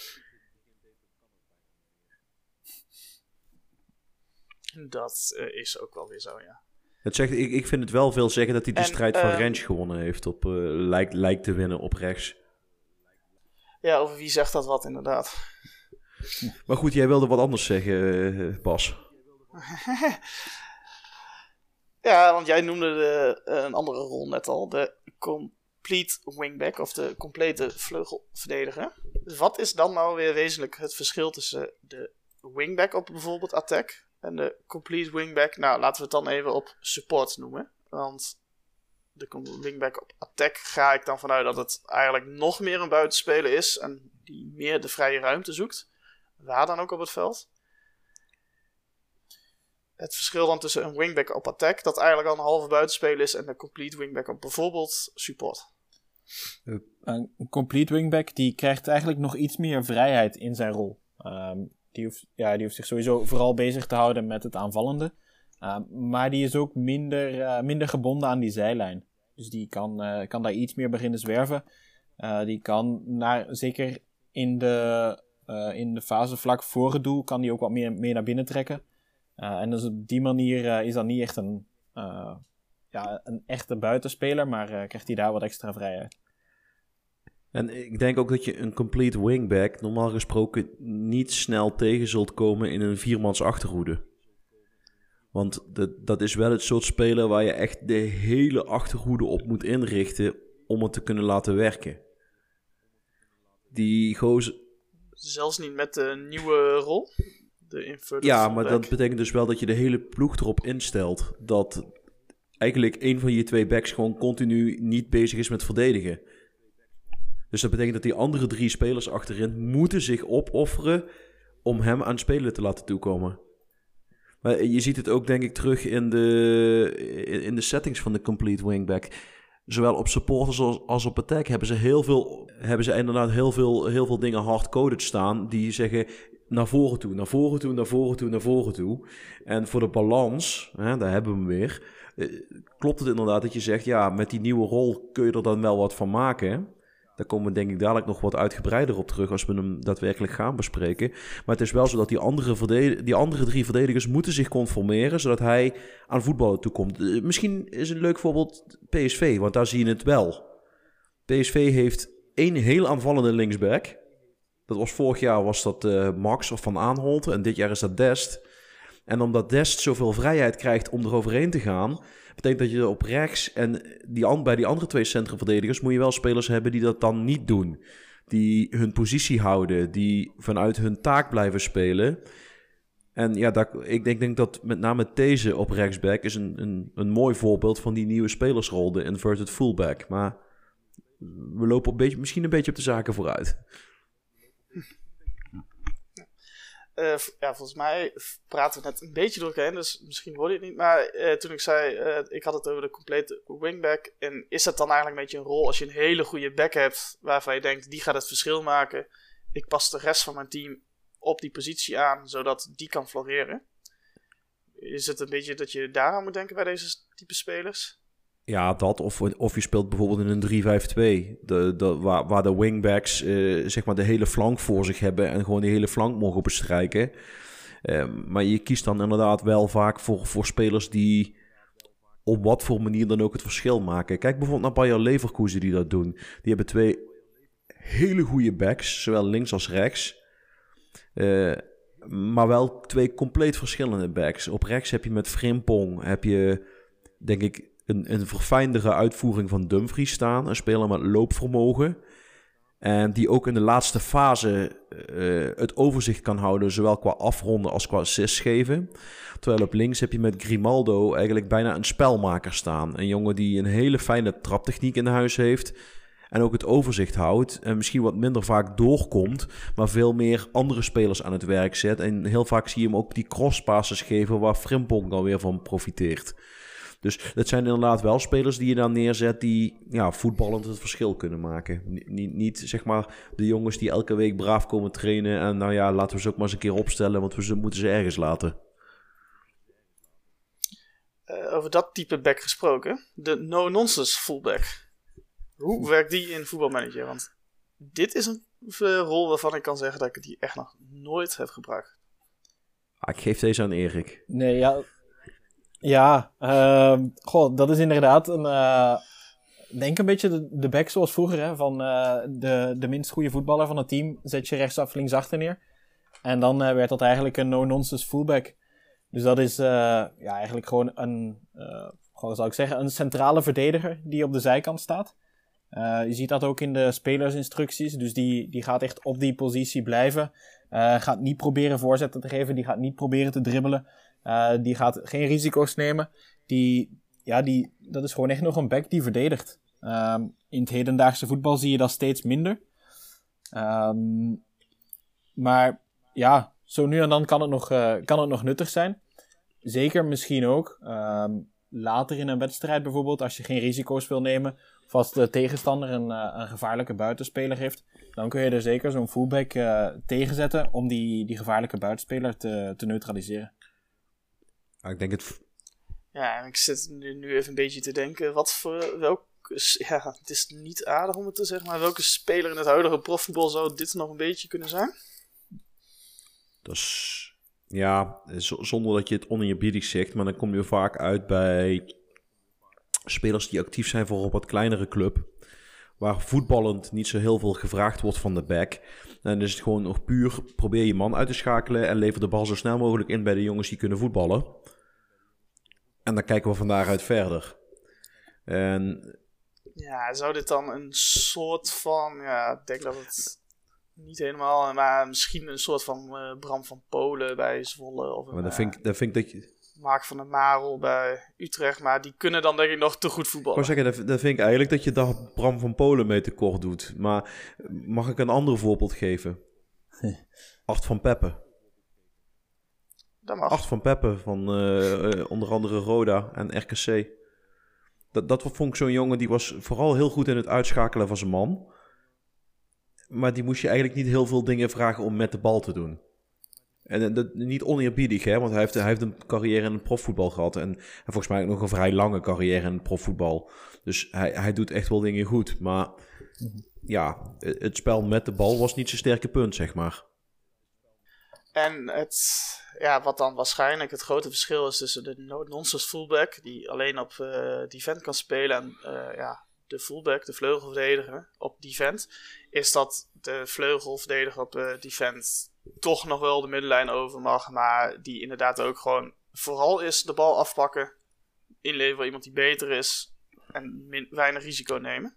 Dat is ook wel weer zo, ja. Het zegt, ik vind het wel veel zeggen dat hij de strijd van Rens gewonnen heeft, lijkt te winnen op rechts. Ja, over wie zegt dat wat inderdaad. Maar goed, jij wilde wat anders zeggen, Bas. Ja, want jij noemde een andere rol net al. De complete wingback of de complete vleugelverdediger. Dus wat is dan nou weer wezenlijk het verschil tussen de wingback op bijvoorbeeld attack en de complete wingback? Nou, laten we het dan even op support noemen. Want de wingback op attack ga ik dan vanuit dat het eigenlijk nog meer een buitenspeler is. En die meer de vrije ruimte zoekt. Waar dan ook op het veld. Het verschil dan tussen een wingback op attack, dat eigenlijk al een halve buitenspeler is, en een complete wingback op bijvoorbeeld support. Een complete wingback die krijgt eigenlijk nog iets meer vrijheid in zijn rol. Die hoeft zich sowieso vooral bezig te houden met het aanvallende. Maar die is ook minder gebonden aan die zijlijn. Dus die kan daar iets meer beginnen zwerven. Die kan zeker in de fase vlak voor het doel, kan die ook wat meer naar binnen trekken. En dus op die manier is dat niet echt een echte buitenspeler, maar krijgt hij daar wat extra vrijheid. En ik denk ook dat je een complete wingback normaal gesproken niet snel tegen zult komen in een viermans achterhoede. Want dat is wel het soort speler waar je echt de hele achterhoede op moet inrichten om het te kunnen laten werken. Die gozer... Zelfs niet met de nieuwe rol? Ja, maar dat betekent dus wel dat je de hele ploeg erop instelt dat eigenlijk één van je twee backs gewoon continu niet bezig is met verdedigen. Dus dat betekent dat die andere drie spelers achterin moeten zich opofferen om hem aan spelen te laten toekomen. Maar je ziet het ook denk ik terug in de settings van de complete wingback. Zowel op supporters als op attack hebben ze inderdaad heel veel dingen hardcoded staan die zeggen... Naar voren toe. En voor de balans, daar hebben we hem weer. Klopt het inderdaad dat je zegt, ja, met die nieuwe rol kun je er dan wel wat van maken. Daar komen we denk ik dadelijk nog wat uitgebreider op terug als we hem daadwerkelijk gaan bespreken. Maar het is wel zo dat die andere drie verdedigers moeten zich conformeren, zodat hij aan voetballen toekomt. Misschien is een leuk voorbeeld PSV, want daar zie je het wel. PSV heeft één heel aanvallende linksback. Dat was vorig jaar Max of Van Aanholt en dit jaar is dat Dest. En omdat Dest zoveel vrijheid krijgt om eroverheen te gaan, betekent dat je op rechts en bij die andere twee centrumverdedigers moet je wel spelers hebben die dat dan niet doen. Die hun positie houden, die vanuit hun taak blijven spelen. En ja, ik denk dat met name deze op rechtsback is een mooi voorbeeld van die nieuwe spelersrol, de inverted fullback. Maar we lopen misschien een beetje op de zaken vooruit. Volgens mij praten we net een beetje door elkaar heen, dus misschien hoorde je het niet. Maar toen ik zei, ik had het over de complete wingback. En is dat dan eigenlijk een beetje een rol als je een hele goede back hebt, waarvan je denkt, die gaat het verschil maken. Ik pas de rest van mijn team op die positie aan, zodat die kan floreren. Is het een beetje dat je daaraan moet denken bij deze type spelers? Ja, dat. Of je speelt bijvoorbeeld in een 3-5-2. Waar de wingbacks zeg maar de hele flank voor zich hebben en gewoon die hele flank mogen bestrijken. Maar je kiest dan inderdaad wel vaak voor spelers die op wat voor manier dan ook het verschil maken. Kijk bijvoorbeeld naar Bayer Leverkusen die dat doen. Die hebben twee hele goede backs, zowel links als rechts. Maar wel twee compleet verschillende backs. Op rechts heb je met Frimpong, heb je denk ik een verfijndere uitvoering van Dumfries staan. Een speler met loopvermogen. En die ook in de laatste fase het overzicht kan houden, zowel qua afronden als qua assists geven. Terwijl op links heb je met Grimaldo eigenlijk bijna een spelmaker staan. Een jongen die een hele fijne traptechniek in huis heeft en ook het overzicht houdt en misschien wat minder vaak doorkomt, maar veel meer andere spelers aan het werk zet. En heel vaak zie je hem ook die crosspasses geven waar Frimpong dan weer van profiteert. Dus dat zijn inderdaad wel spelers die je daar neerzet die ja, voetballend het verschil kunnen maken. Niet zeg maar de jongens die elke week braaf komen trainen en nou ja, laten we ze ook maar eens een keer opstellen, want we moeten ze ergens laten. Over dat type back gesproken, de no-nonsense fullback. Hoe werkt die in voetbalmanager? Want dit is een rol waarvan ik kan zeggen dat ik die echt nog nooit heb gebruikt. Ah, ik geef deze aan Erik. Nee, ja... Ja, dat is inderdaad een... denk een beetje de back zoals vroeger, hè, van de minst goede voetballer van het team. Zet je rechtsaf, linksachter neer. En dan werd dat eigenlijk een no-nonsense fullback. Dus dat is eigenlijk gewoon een centrale verdediger die op de zijkant staat. Je ziet dat ook in de spelersinstructies. Dus die gaat echt op die positie blijven. Gaat niet proberen voorzetten te geven. Die gaat niet proberen te dribbelen. Die gaat geen risico's nemen. Dat is gewoon echt nog een back die verdedigt. In het hedendaagse voetbal zie je dat steeds minder. Maar ja, zo nu en dan kan het nog nuttig zijn. Zeker misschien ook later in een wedstrijd bijvoorbeeld, als je geen risico's wil nemen, of als de tegenstander een gevaarlijke buitenspeler heeft, dan kun je er zeker zo'n fullback tegenzetten om die gevaarlijke buitenspeler te neutraliseren. Ik denk het... Ja, ik zit nu even een beetje te denken. Het is niet aardig om het te zeggen, maar welke speler in het huidige profvoetbal zou dit nog een beetje kunnen zijn? Dat is... Ja, zonder dat je het oneerbiedig zegt, maar dan kom je vaak uit bij spelers die actief zijn voor een wat kleinere club, waar voetballend niet zo heel veel gevraagd wordt van de back. En dus het gewoon nog puur probeer je man uit te schakelen en lever de bal zo snel mogelijk in bij de jongens die kunnen voetballen. En dan kijken we van daaruit verder. En... Ja, zou dit dan een soort van... Ja, ik denk dat het niet helemaal... Maar misschien een soort van Bram van Polen bij Zwolle. Of maar dan vind ik dat je... Mark van der Marel bij Utrecht, maar die kunnen dan denk ik nog te goed voetballen. Ik wou zeggen, dan vind ik eigenlijk dat je daar Bram van Polen mee tekort doet. Maar mag ik een ander voorbeeld geven? Art van Peppe. Dat mag. Art van Peppe van onder andere Roda en RKC. Dat vond ik zo'n jongen, die was vooral heel goed in het uitschakelen van zijn man. Maar die moest je eigenlijk niet heel veel dingen vragen om met de bal te doen. En dat, niet oneerbiedig, hè? Want hij heeft een carrière in het profvoetbal gehad. En volgens mij ook nog een vrij lange carrière in het profvoetbal. Dus hij doet echt wel dingen goed. Maar ja, het spel met de bal was niet zijn sterke punt, zeg maar. En wat dan waarschijnlijk het grote verschil is tussen de no-nonsense fullback, die alleen op die vent kan spelen, en de fullback, de vleugelverdediger op die vent, is dat de vleugelverdediger op die vent toch nog wel de middenlijn over mag, maar die inderdaad ook gewoon vooral is de bal afpakken, inleveren iemand die beter is en weinig risico nemen.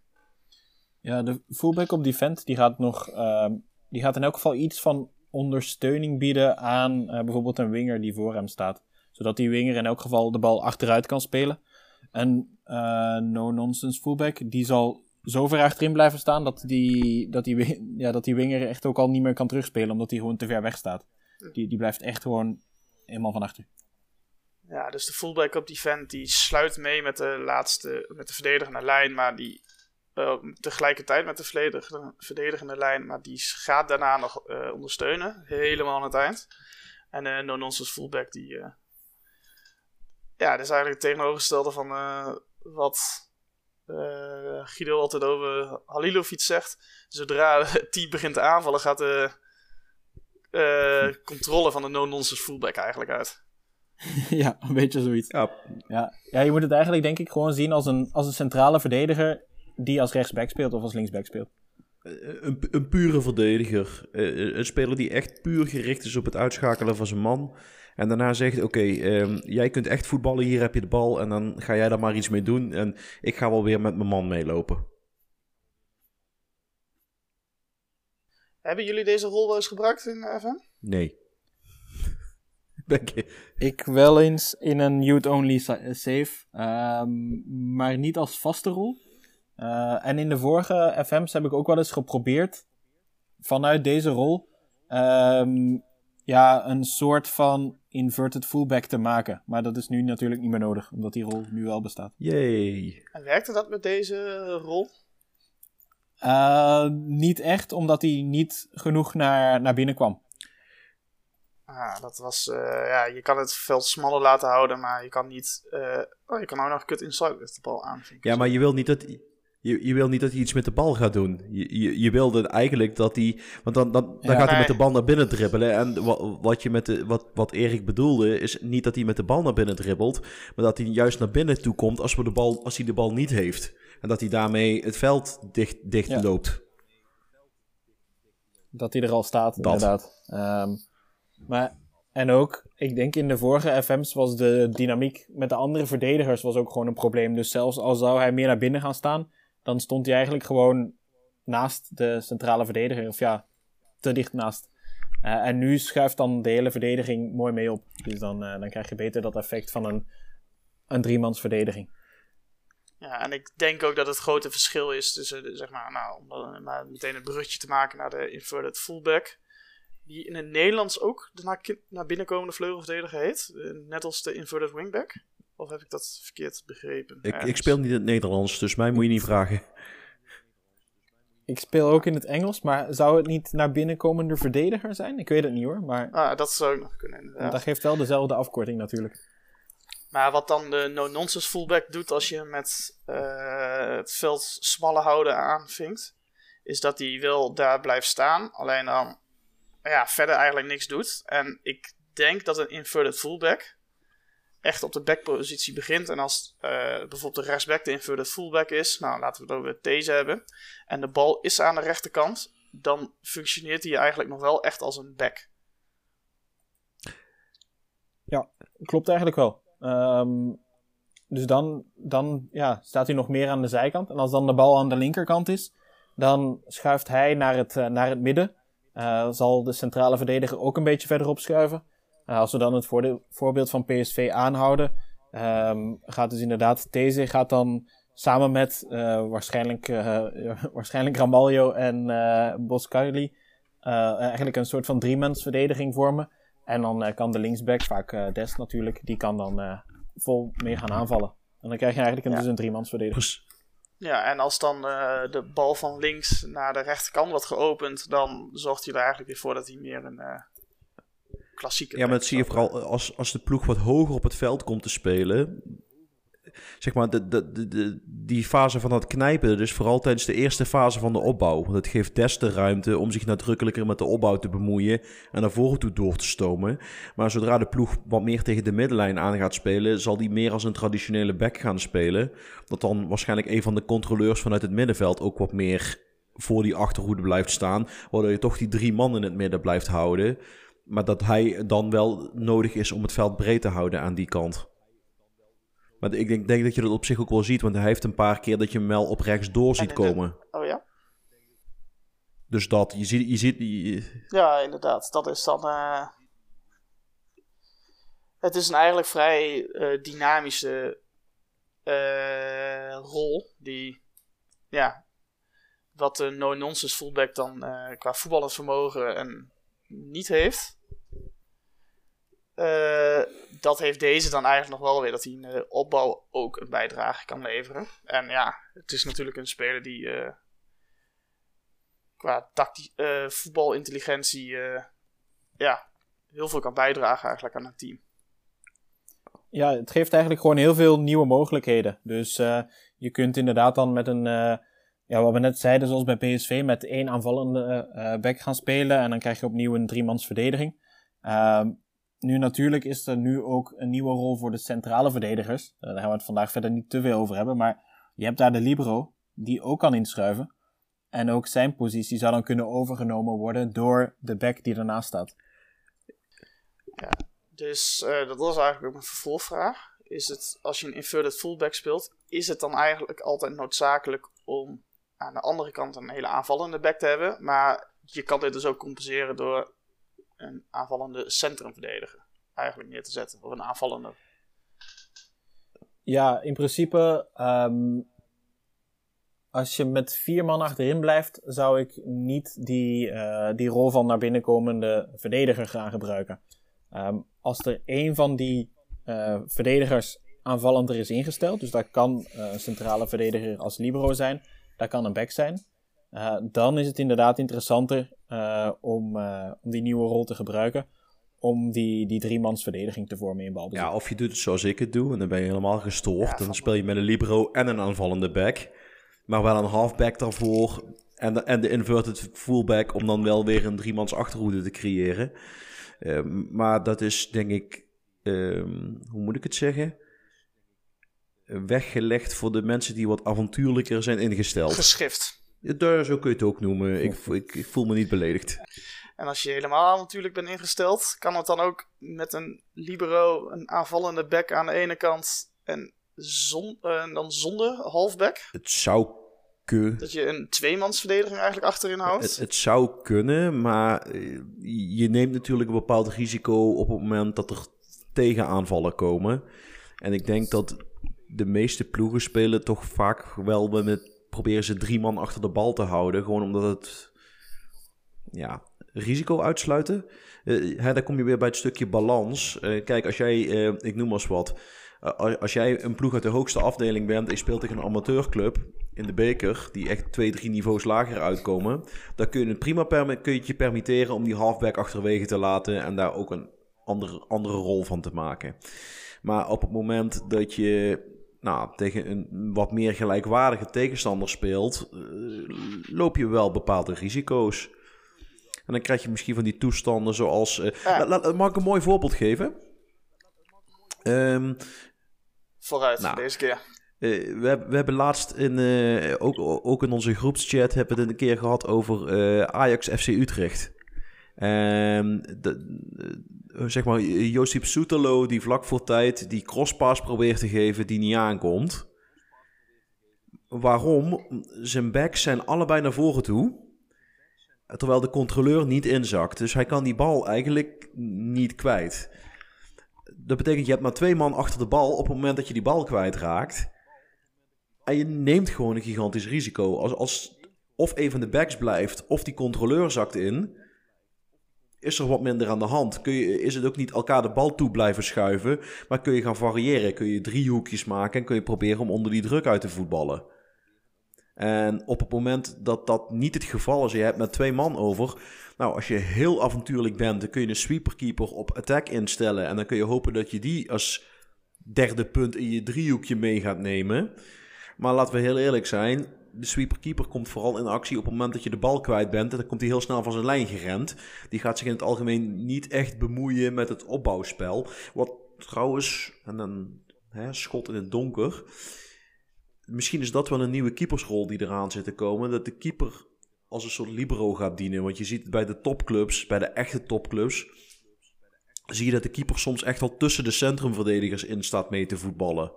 Ja, de fullback op die vent die gaat nog, die gaat in elk geval iets van ondersteuning bieden aan bijvoorbeeld een winger die voor hem staat, zodat die winger in elk geval de bal achteruit kan spelen. Een no-nonsense fullback die zal zo ver achterin blijven staan dat die winger echt ook al niet meer kan terugspelen, omdat hij gewoon te ver weg staat. Die blijft echt gewoon helemaal van achter. Ja, dus de fullback op die vent die sluit mee met de verdedigende lijn, maar die tegelijkertijd met de verdedigende lijn, maar die gaat daarna nog ondersteunen, helemaal aan het eind. En de no-nonsense fullback die... dat is eigenlijk het tegenovergestelde van wat Guido altijd over Halilovic zegt. Zodra het team begint te aanvallen gaat de controle van de no-nonsense fullback eigenlijk uit. Ja, een beetje zoiets. Ja. Ja, je moet het eigenlijk denk ik gewoon zien als een centrale verdediger die als rechtsback speelt of als linksback speelt. Een pure verdediger. Een speler die echt puur gericht is op het uitschakelen van zijn man. En daarna zegt, oké, jij kunt echt voetballen, hier heb je de bal. En dan ga jij daar maar iets mee doen. En ik ga wel weer met mijn man meelopen. Hebben jullie deze rol wel eens gebruikt in FM? Nee. Ik wel eens in een youth-only save. Maar niet als vaste rol. En in de vorige FM's heb ik ook wel eens geprobeerd vanuit deze rol een soort van inverted fullback te maken. Maar dat is nu natuurlijk niet meer nodig, omdat die rol nu wel bestaat. Yay. En werkte dat met deze rol? Niet echt, omdat hij niet genoeg naar binnen kwam. Dat was... je kan het veld smaller laten houden, maar je kan niet... je kan ook nog kut inside met de bal aanvinken. Ja, maar je wil niet dat... Je wil niet dat hij iets met de bal gaat doen. Je wilde eigenlijk dat hij... Want dan gaat hij met de bal naar binnen dribbelen. En wat Erik bedoelde... is niet dat hij met de bal naar binnen dribbelt... maar dat hij juist naar binnen toe komt... als hij de bal niet heeft. En dat hij daarmee het veld dicht loopt. Dat hij er al staat, inderdaad. Maar... En ook, ik denk in de vorige FM's was de dynamiek... met de andere verdedigers was ook gewoon een probleem. Dus zelfs al zou hij meer naar binnen gaan staan... dan stond hij eigenlijk gewoon naast de centrale verdediger. Of ja, te dicht naast. En nu schuift dan de hele verdediging mooi mee op. Dus dan krijg je beter dat effect van een driemans verdediging. Ja, en ik denk ook dat het grote verschil is tussen, om meteen het bruggetje te maken naar de inverted fullback. Die in het Nederlands ook de naar binnenkomende vleugelverdediger heet. Net als de inverted wingback. Of heb ik dat verkeerd begrepen? Ik speel niet in het Nederlands, dus mij moet je niet vragen. Ik speel ook in het Engels, maar zou het niet naar binnenkomende verdediger zijn? Ik weet het niet hoor, maar... dat zou ook nog kunnen, inderdaad. Dat geeft wel dezelfde afkorting natuurlijk. Maar wat dan de no-nonsense fullback doet als je met het veld smalle houden aanvinkt... is dat hij wel daar blijft staan, alleen dan verder eigenlijk niks doet. En ik denk dat een inverted fullback... echt op de backpositie begint. En als bijvoorbeeld de rechtsback de inverted fullback is... laten we het over deze hebben... en de bal is aan de rechterkant... dan functioneert hij eigenlijk nog wel echt als een back. Ja, klopt eigenlijk wel. Dus dan staat hij nog meer aan de zijkant. En als dan de bal aan de linkerkant is... dan schuift hij naar het midden. Zal de centrale verdediger ook een beetje verder opschuiven... Als we dan het voorbeeld van PSV aanhouden... gaat dus inderdaad... Teze gaat dan samen met... waarschijnlijk Ramalho en Boskali... eigenlijk een soort van driemans verdediging vormen. En dan kan de linksback, vaak Des natuurlijk... die kan dan vol mee gaan aanvallen. En dan krijg je eigenlijk dus een driemans verdediging. Ja, en als dan de bal van links naar de rechterkant wordt geopend... dan zorgt hij er eigenlijk weer voor dat hij meer een... klassieke. Ja, maar dat zie je vooral als de ploeg wat hoger op het veld komt te spelen. Zeg maar, die fase van dat knijpen, dus vooral tijdens de eerste fase van de opbouw. Want het geeft Des de ruimte om zich nadrukkelijker met de opbouw te bemoeien en naar voren toe door te stomen. Maar zodra de ploeg wat meer tegen de middenlijn aan gaat spelen, zal die meer als een traditionele back gaan spelen. Dat dan waarschijnlijk een van de controleurs vanuit het middenveld ook wat meer voor die achterhoede blijft staan. Waardoor je toch die drie man in het midden blijft houden. Maar dat hij dan wel nodig is om het veld breed te houden aan die kant. Maar ik denk dat je dat op zich ook wel ziet. Want hij heeft een paar keer dat je hem wel op rechts door ziet komen. Oh ja? Dus dat, je ziet... Ja, inderdaad. Dat is dan... Het is een eigenlijk vrij dynamische rol. Die... Ja. Wat de no-nonsense fullback dan qua voetballend vermogen... en niet heeft. Dat heeft deze dan eigenlijk nog wel weer. Dat hij in de opbouw ook een bijdrage kan leveren. En ja, het is natuurlijk een speler die qua voetbalintelligentie heel veel kan bijdragen eigenlijk aan het team. Ja, het geeft eigenlijk gewoon heel veel nieuwe mogelijkheden. Dus je kunt inderdaad dan met een... wat we net zeiden, zoals bij PSV, met 1 aanvallende back gaan spelen. En dan krijg je opnieuw een 3-mans verdediging. Nu natuurlijk is er nu ook een nieuwe rol voor de centrale verdedigers. Daar gaan we het vandaag verder niet te veel over hebben. Maar je hebt daar de libero, die ook kan inschuiven. En ook zijn positie zou dan kunnen overgenomen worden door de back die ernaast staat. Ja, dus dat was eigenlijk ook mijn vervolgvraag. Is het, als je een inverted fullback speelt, is het dan eigenlijk altijd noodzakelijk om aan de andere kant een hele aanvallende back te hebben? Maar je kan dit dus ook compenseren door een aanvallende centrumverdediger eigenlijk neer te zetten. Of een aanvallende. Ja, in principe... Als je met 4 man achterin blijft, zou ik niet die rol van naar binnenkomende verdediger gaan gebruiken. Als er één van die verdedigers aanvallender is ingesteld, dus daar kan een centrale verdediger als libero zijn, daar kan een back zijn, dan is het inderdaad interessanter om die nieuwe rol te gebruiken, om die 3-mans verdediging te vormen in balbezit. Ja, of je doet het zoals ik het doe en dan ben je helemaal gestoord. Dan speel je met een libero en een aanvallende back, maar wel een halfback daarvoor en de inverted fullback om dan wel weer een 3-mans achterhoede te creëren. Maar dat is denk ik, hoe moet ik het zeggen, weggelegd voor de mensen die wat avontuurlijker zijn ingesteld. Geschift. Ja, zo kun je het ook noemen. Ik voel me niet beledigd. En als je helemaal avontuurlijk bent ingesteld, kan het dan ook met een libero, een aanvallende back aan de ene kant en... dan zonder halfback? Het zou kunnen. Dat je een 2-mans verdediging eigenlijk achterin houdt? Het zou kunnen, maar je neemt natuurlijk een bepaald risico op het moment dat er tegenaanvallen komen. En ik denk dat de meeste ploegen spelen toch vaak wel proberen ze 3 man achter de bal te houden. Gewoon omdat het... Ja... Risico uitsluiten. Daar kom je weer bij het stukje balans. Kijk, als jij, ik noem maar eens wat. Als jij een ploeg uit de hoogste afdeling bent en je speelt tegen een amateurclub in de beker, die echt 2-3 niveaus lager uitkomen, dan kun je het prima permitteren om die halfback achterwege te laten en daar ook een andere rol van te maken. Maar op het moment dat je tegen een wat meer gelijkwaardige tegenstander speelt, loop je wel bepaalde risico's. En dan krijg je misschien van die toestanden zoals... Mag ik een mooi voorbeeld geven? Vooruit, deze keer. We hebben laatst ook in onze groepschat hebben we het een keer gehad over Ajax FC Utrecht. Josip Soetelo die vlak voor tijd die crosspass probeert te geven die niet aankomt. Waarom? Zijn backs zijn allebei naar voren toe, terwijl de controleur niet inzakt. Dus hij kan die bal eigenlijk niet kwijt. Dat betekent, je hebt maar 2 man achter de bal op het moment dat je die bal kwijtraakt. En je neemt gewoon een gigantisch risico. Als of een van de backs blijft, of die controleur zakt in, is er wat minder aan de hand. Is het ook niet elkaar de bal toe blijven schuiven, maar kun je gaan variëren. Kun je driehoekjes maken en kun je proberen om onder die druk uit te voetballen. En op het moment dat dat niet het geval is, je hebt met 2 man over. Als je heel avontuurlijk bent, dan kun je een sweeperkeeper op attack instellen. En dan kun je hopen dat je die als derde punt in je driehoekje mee gaat nemen. Maar laten we heel eerlijk zijn, de sweeperkeeper komt vooral in actie op het moment dat je de bal kwijt bent. En dan komt hij heel snel van zijn lijn gerend. Die gaat zich in het algemeen niet echt bemoeien met het opbouwspel. Wat trouwens, en dan schot in het donker... Misschien is dat wel een nieuwe keepersrol die eraan zit te komen. Dat de keeper als een soort libero gaat dienen. Want je ziet bij de topclubs, bij de echte topclubs, zie je dat de keeper soms echt al tussen de centrumverdedigers in staat mee te voetballen.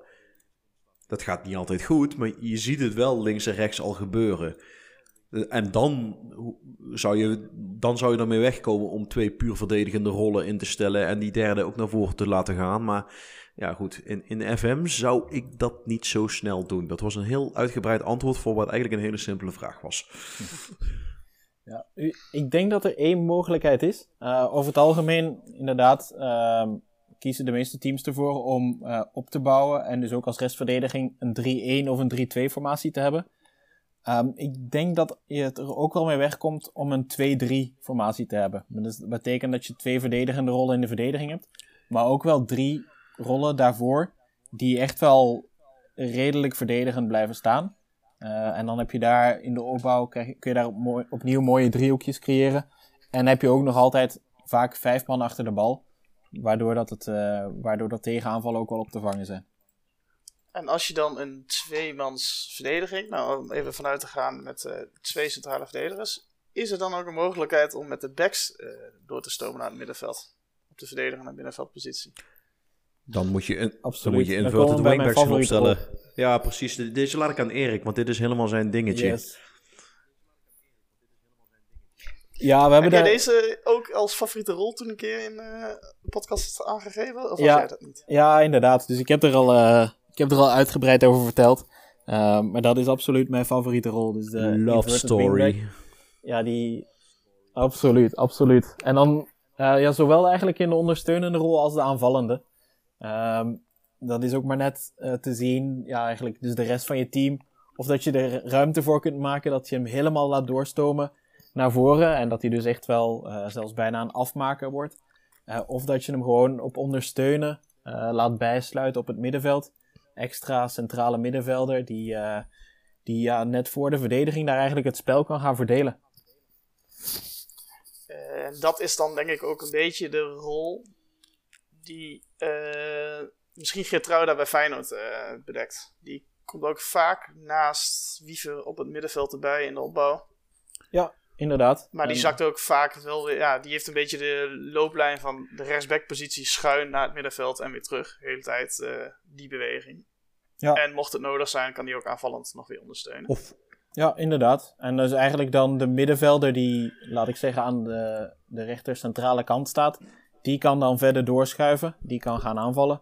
Dat gaat niet altijd goed, maar je ziet het wel links en rechts al gebeuren. En dan zou je ermee wegkomen om 2 puur verdedigende rollen in te stellen en die derde ook naar voren te laten gaan. Maar ja goed, in FM zou ik dat niet zo snel doen. Dat was een heel uitgebreid antwoord voor wat eigenlijk een hele simpele vraag was. Ja, ik denk dat er één mogelijkheid is. Over het algemeen inderdaad kiezen de meeste teams ervoor om op te bouwen en dus ook als restverdediging een 3-1 of een 3-2 formatie te hebben. Ik denk dat je het er ook wel mee wegkomt om een 2-3 formatie te hebben. Dus dat betekent dat je 2 verdedigende rollen in de verdediging hebt, maar ook wel 3 rollen daarvoor, die echt wel redelijk verdedigend blijven staan. En dan heb je daar in de opbouw, kun je daar opnieuw mooie driehoekjes creëren. En heb je ook nog altijd vaak 5 man achter de bal, waardoor dat tegenaanvallen ook wel op te vangen zijn. En als je dan een 2-mans verdediging, nou om even vanuit te gaan met 2 centrale verdedigers, is er dan ook een mogelijkheid om met de backs door te stomen naar het middenveld? Op te verdedigen naar middenveldpositie. Dan moet je een de wingbacks gaan opstellen. Ja, precies. Deze laat ik aan Erik, want dit is helemaal zijn dingetje. Yes. Ja, we hebben deze ook als favoriete rol toen een keer in de podcast aangegeven? Of was jij dat niet? Ja, inderdaad. Dus ik heb er al... Ik heb er al uitgebreid over verteld. Maar dat is absoluut mijn favoriete rol. Dus de Love Story. Wingback. Ja, die... Absoluut, absoluut. En dan zowel eigenlijk in de ondersteunende rol als de aanvallende. Dat is ook maar net te zien. Ja, eigenlijk dus de rest van je team. Of dat je er ruimte voor kunt maken. Dat je hem helemaal laat doorstomen naar voren. En dat hij dus echt wel zelfs bijna een afmaker wordt. Of dat je hem gewoon op ondersteunen laat bijsluiten op het middenveld. Extra centrale middenvelder die net voor de verdediging daar eigenlijk het spel kan gaan verdelen. Dat is dan denk ik ook een beetje de rol die misschien Geertruida bij Feyenoord bedekt. Die komt ook vaak naast Wiever op het middenveld erbij in de opbouw. Ja, inderdaad. Maar die zakt ook vaak wel weer, ja, die heeft een beetje de looplijn van de rechtsbackpositie schuin naar het middenveld en weer terug. De hele tijd die beweging. Ja. En mocht het nodig zijn, kan die ook aanvallend nog weer ondersteunen. Ja, inderdaad. En dat is eigenlijk dan de middenvelder die, laat ik zeggen, aan de rechter centrale kant staat. Die kan dan verder doorschuiven. Die kan gaan aanvallen.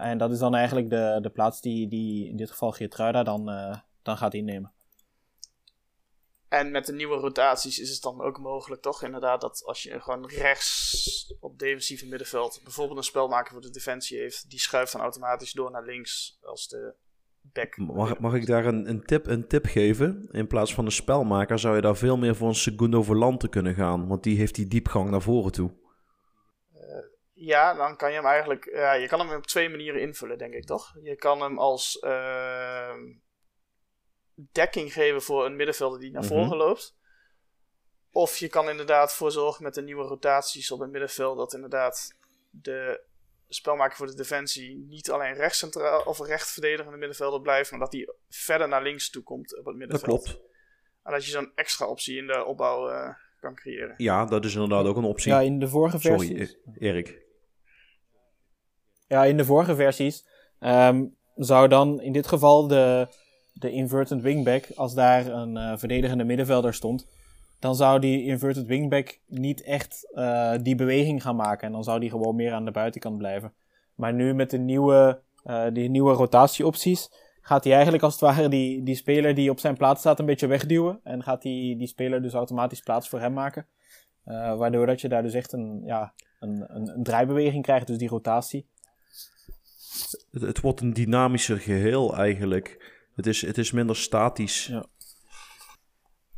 En dat is dan eigenlijk de plaats die in dit geval Geertruida dan gaat innemen. En met de nieuwe rotaties is het dan ook mogelijk, toch? Inderdaad, dat als je gewoon rechts op defensieve middenveld bijvoorbeeld een spelmaker voor de defensie heeft, die schuift dan automatisch door naar links als de back. Mag ik daar een tip geven? In plaats van een spelmaker zou je daar veel meer voor een segundo volante kunnen gaan, want die heeft die diepgang naar voren toe. Ja, dan kan je hem eigenlijk... je kan hem op 2 manieren invullen, denk ik, toch? Je kan hem als... dekking geven voor een middenvelder die naar voren loopt. Of je kan inderdaad voor zorgen met de nieuwe rotaties op het middenveld dat inderdaad de spelmaker voor de defensie niet alleen rechtscentraal of rechtverdedigende middenvelder blijft, maar dat die verder naar links toe komt op het middenveld. Dat klopt. En dat je zo'n extra optie in de opbouw kan creëren. Ja, dat is inderdaad ook een optie. Ja, in de vorige versies. Sorry, Erik. Ja, in de vorige versies zou dan in dit geval de inverted wingback, als daar een verdedigende middenvelder stond, dan zou die inverted wingback niet echt die beweging gaan maken. En dan zou die gewoon meer aan de buitenkant blijven. Maar nu met die nieuwe rotatieopties gaat hij eigenlijk als het ware die speler die op zijn plaats staat een beetje wegduwen. En gaat die speler dus automatisch plaats voor hem maken. Waardoor dat je daar dus echt een draaibeweging krijgt, dus die rotatie. Het wordt een dynamischer geheel eigenlijk. Het is minder statisch. Ja.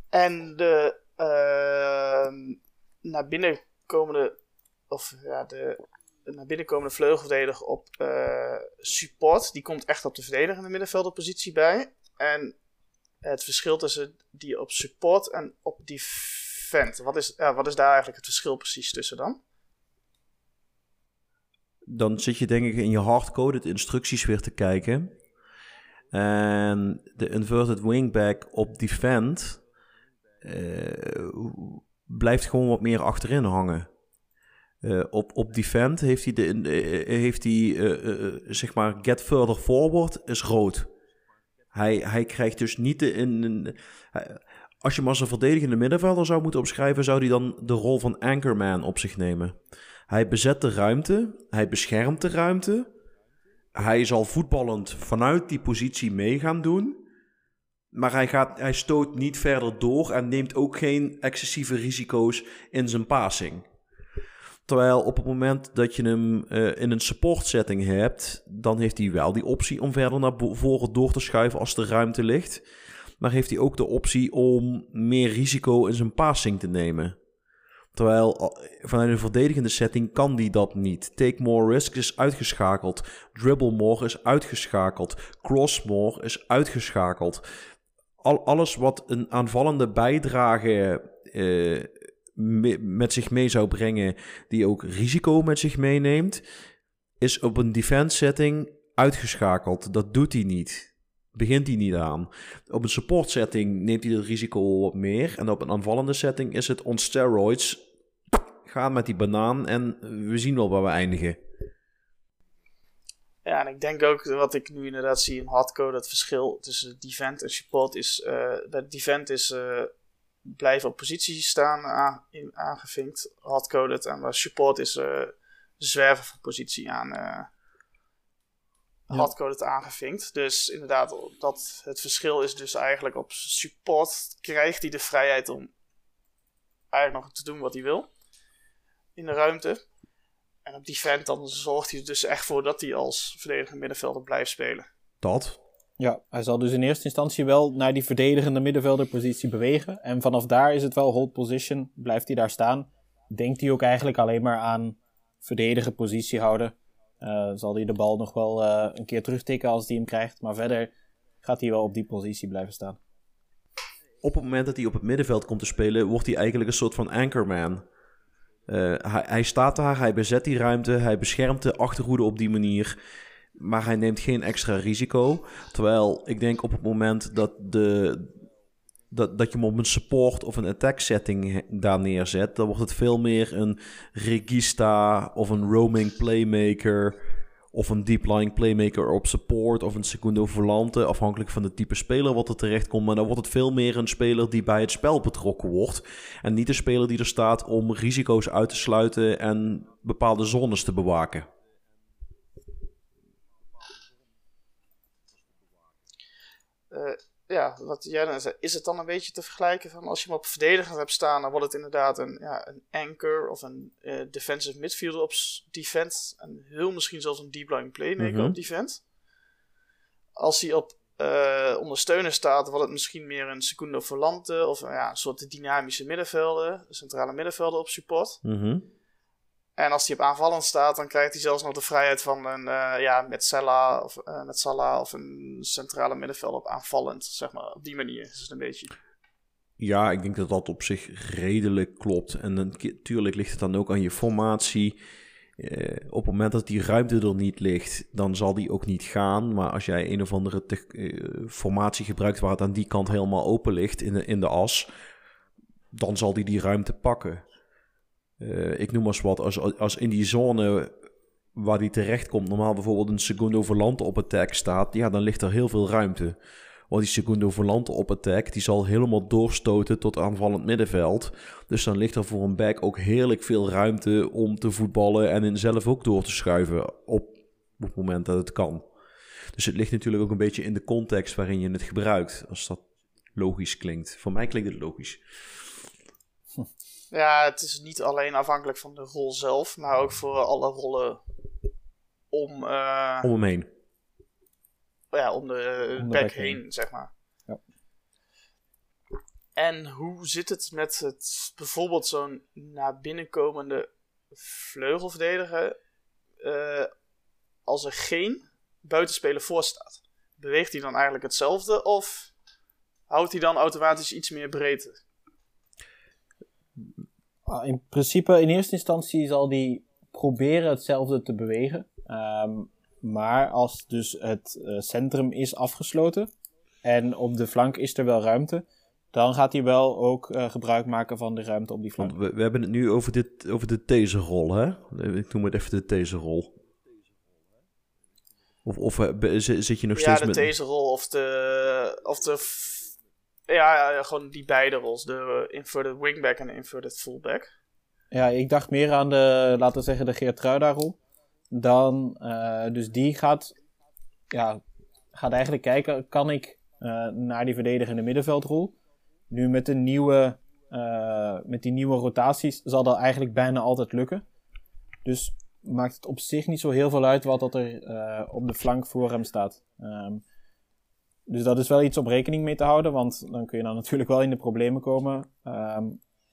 En de naar binnen komende vleugelverdediger op support, die komt echt op de verdedigende middenvelderpositie bij. En het verschil tussen die op support en op defend. Wat is daar eigenlijk het verschil precies tussen dan? Dan zit je denk ik in je hardcoded instructies weer te kijken. En de inverted wingback op defend blijft gewoon wat meer achterin hangen. Op defend heeft hij zeg maar get further forward is rood. Hij krijgt dus niet de... als je hem als een verdedigende middenvelder zou moeten opschrijven, zou hij dan de rol van anchorman op zich nemen. Hij bezet de ruimte, hij beschermt de ruimte. Hij zal voetballend vanuit die positie mee gaan doen. Maar hij stoot niet verder door en neemt ook geen excessieve risico's in zijn passing. Terwijl op het moment dat je hem in een support setting hebt, dan heeft hij wel die optie om verder naar voren door te schuiven als de ruimte ligt. Maar heeft hij ook de optie om meer risico in zijn passing te nemen. Terwijl vanuit een verdedigende setting kan die dat niet. Take more risk is uitgeschakeld. Dribble more is uitgeschakeld. Cross more is uitgeschakeld. Alles wat een aanvallende bijdrage met zich mee zou brengen, die ook risico met zich meeneemt, is op een defense setting uitgeschakeld. Dat doet hij niet. Begint hij niet aan. Op een support setting neemt hij het risico wat meer. En op een aanvallende setting is het on steroids. Gaan met die banaan en we zien wel waar we eindigen. Ja, en ik denk ook wat ik nu inderdaad zie in Hardco, dat verschil tussen defend en support is... dat defend is blijven op positie staan aangevinkt. Hardco dat, en waar support is zwerven van positie aan... hardcode het aangevinkt. Dus inderdaad, dat het verschil is dus eigenlijk op support krijgt hij de vrijheid om eigenlijk nog te doen wat hij wil in de ruimte. En op die vent dan zorgt hij er dus echt voor dat hij als verdedigende middenvelder blijft spelen. Dat? Ja, hij zal dus in eerste instantie wel naar die verdedigende middenvelderpositie bewegen. En vanaf daar is het wel hold position. Blijft hij daar staan. Denkt hij ook eigenlijk alleen maar aan verdedigen, positie houden. Zal hij de bal nog wel een keer terugtikken als hij hem krijgt. Maar verder gaat hij wel op die positie blijven staan. Op het moment dat hij op het middenveld komt te spelen, wordt hij eigenlijk een soort van anchorman. Hij staat daar, hij bezet die ruimte, hij beschermt de achterhoede op die manier. Maar hij neemt geen extra risico. Terwijl ik denk op het moment dat je hem op een support of een attack setting daar neerzet, dan wordt het veel meer een regista of een roaming playmaker of een deep lying playmaker op support of een secundo volante, afhankelijk van de type speler wat er terecht komt. Maar dan wordt het veel meer een speler die bij het spel betrokken wordt en niet een speler die er staat om risico's uit te sluiten en bepaalde zones te bewaken. Ja, wat jij dan zei, is het dan een beetje te vergelijken van als je hem op verdedigend hebt staan, dan wordt het inderdaad een anchor of een defensive midfielder op defense en heel misschien zelfs een deep line playmaker op defense. Als hij op ondersteuner staat, wordt het misschien meer een secundo volante of een soort dynamische middenvelder, centrale middenvelder op support. En als hij op aanvallend staat, dan krijgt hij zelfs nog de vrijheid van een Metsalah of een centrale middenveld op aanvallend, zeg maar. Op die manier is het een beetje. Ja, ik denk dat dat op zich redelijk klopt. En natuurlijk ligt het dan ook aan je formatie. Op het moment dat die ruimte er niet ligt, dan zal die ook niet gaan. Maar als jij een of andere formatie gebruikt waar het aan die kant helemaal open ligt in de as, dan zal die ruimte pakken. Ik noem maar eens wat, als in die zone waar die terechtkomt, normaal bijvoorbeeld een secundo volante op attack staat, ja, dan ligt er heel veel ruimte. Want die secundo volante op attack, die zal helemaal doorstoten tot aanvallend middenveld. Dus dan ligt er voor een back ook heerlijk veel ruimte om te voetballen en in zelf ook door te schuiven op het moment dat het kan. Dus het ligt natuurlijk ook een beetje in de context waarin je het gebruikt, als dat logisch klinkt. Voor mij klinkt het logisch. Ja, het is niet alleen afhankelijk van de rol zelf, maar ook voor alle rollen om hem heen. Ja, om de back heen, zeg maar. Ja. En hoe zit het met het bijvoorbeeld zo'n naar binnenkomende vleugelverdediger als er geen buitenspeler voor staat? Beweegt hij dan eigenlijk hetzelfde of houdt hij dan automatisch iets meer breedte? In principe, in eerste instantie zal die proberen hetzelfde te bewegen. Maar als dus het centrum is afgesloten en op de flank is er wel ruimte, dan gaat hij wel ook gebruik maken van de ruimte op die flank. We hebben het nu over de taserrol, hè? Ik noem het even de taserrol. Of zit je nog steeds met... Ja, de taserrol Ja, gewoon die beide roles. De inverted wingback en de inverted fullback. Ja, ik dacht meer aan de Geertruida-rol. Dus die gaat eigenlijk kijken, kan ik naar die verdedigende middenveldrol? Nu met die nieuwe rotaties zal dat eigenlijk bijna altijd lukken. Dus maakt het op zich niet zo heel veel uit wat dat er op de flank voor hem staat. Dus dat is wel iets om rekening mee te houden, want dan kun je natuurlijk wel in de problemen komen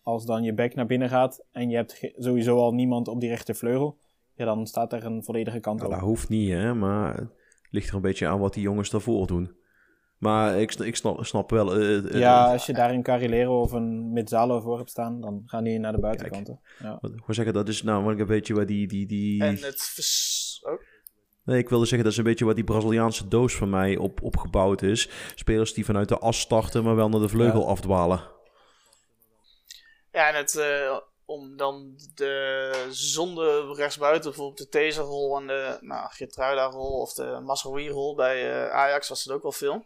als dan je bek naar binnen gaat en je hebt sowieso al niemand op die rechtervleugel, ja, dan staat er een volledige kant op. Nou, dat hoeft niet, hè, maar het ligt er een beetje aan wat die jongens daarvoor doen. Maar ik snap wel... als je daar een Carrilero of een Mezzalo voor hebt staan, dan gaan die naar de buitenkanten. Ja. Ik wil zeggen, dat is nou een beetje waar die... En het... Oh. Nee, ik wilde zeggen, dat is een beetje wat die Braziliaanse doos van mij opgebouwd is. Spelers die vanuit de as starten, maar wel naar de vleugel afdwalen. Ja, en het... om dan de zonde rechtsbuiten, bijvoorbeeld de Teza-rol en de Gertruida-rol of de Masraoui-rol bij Ajax was dat ook wel veel.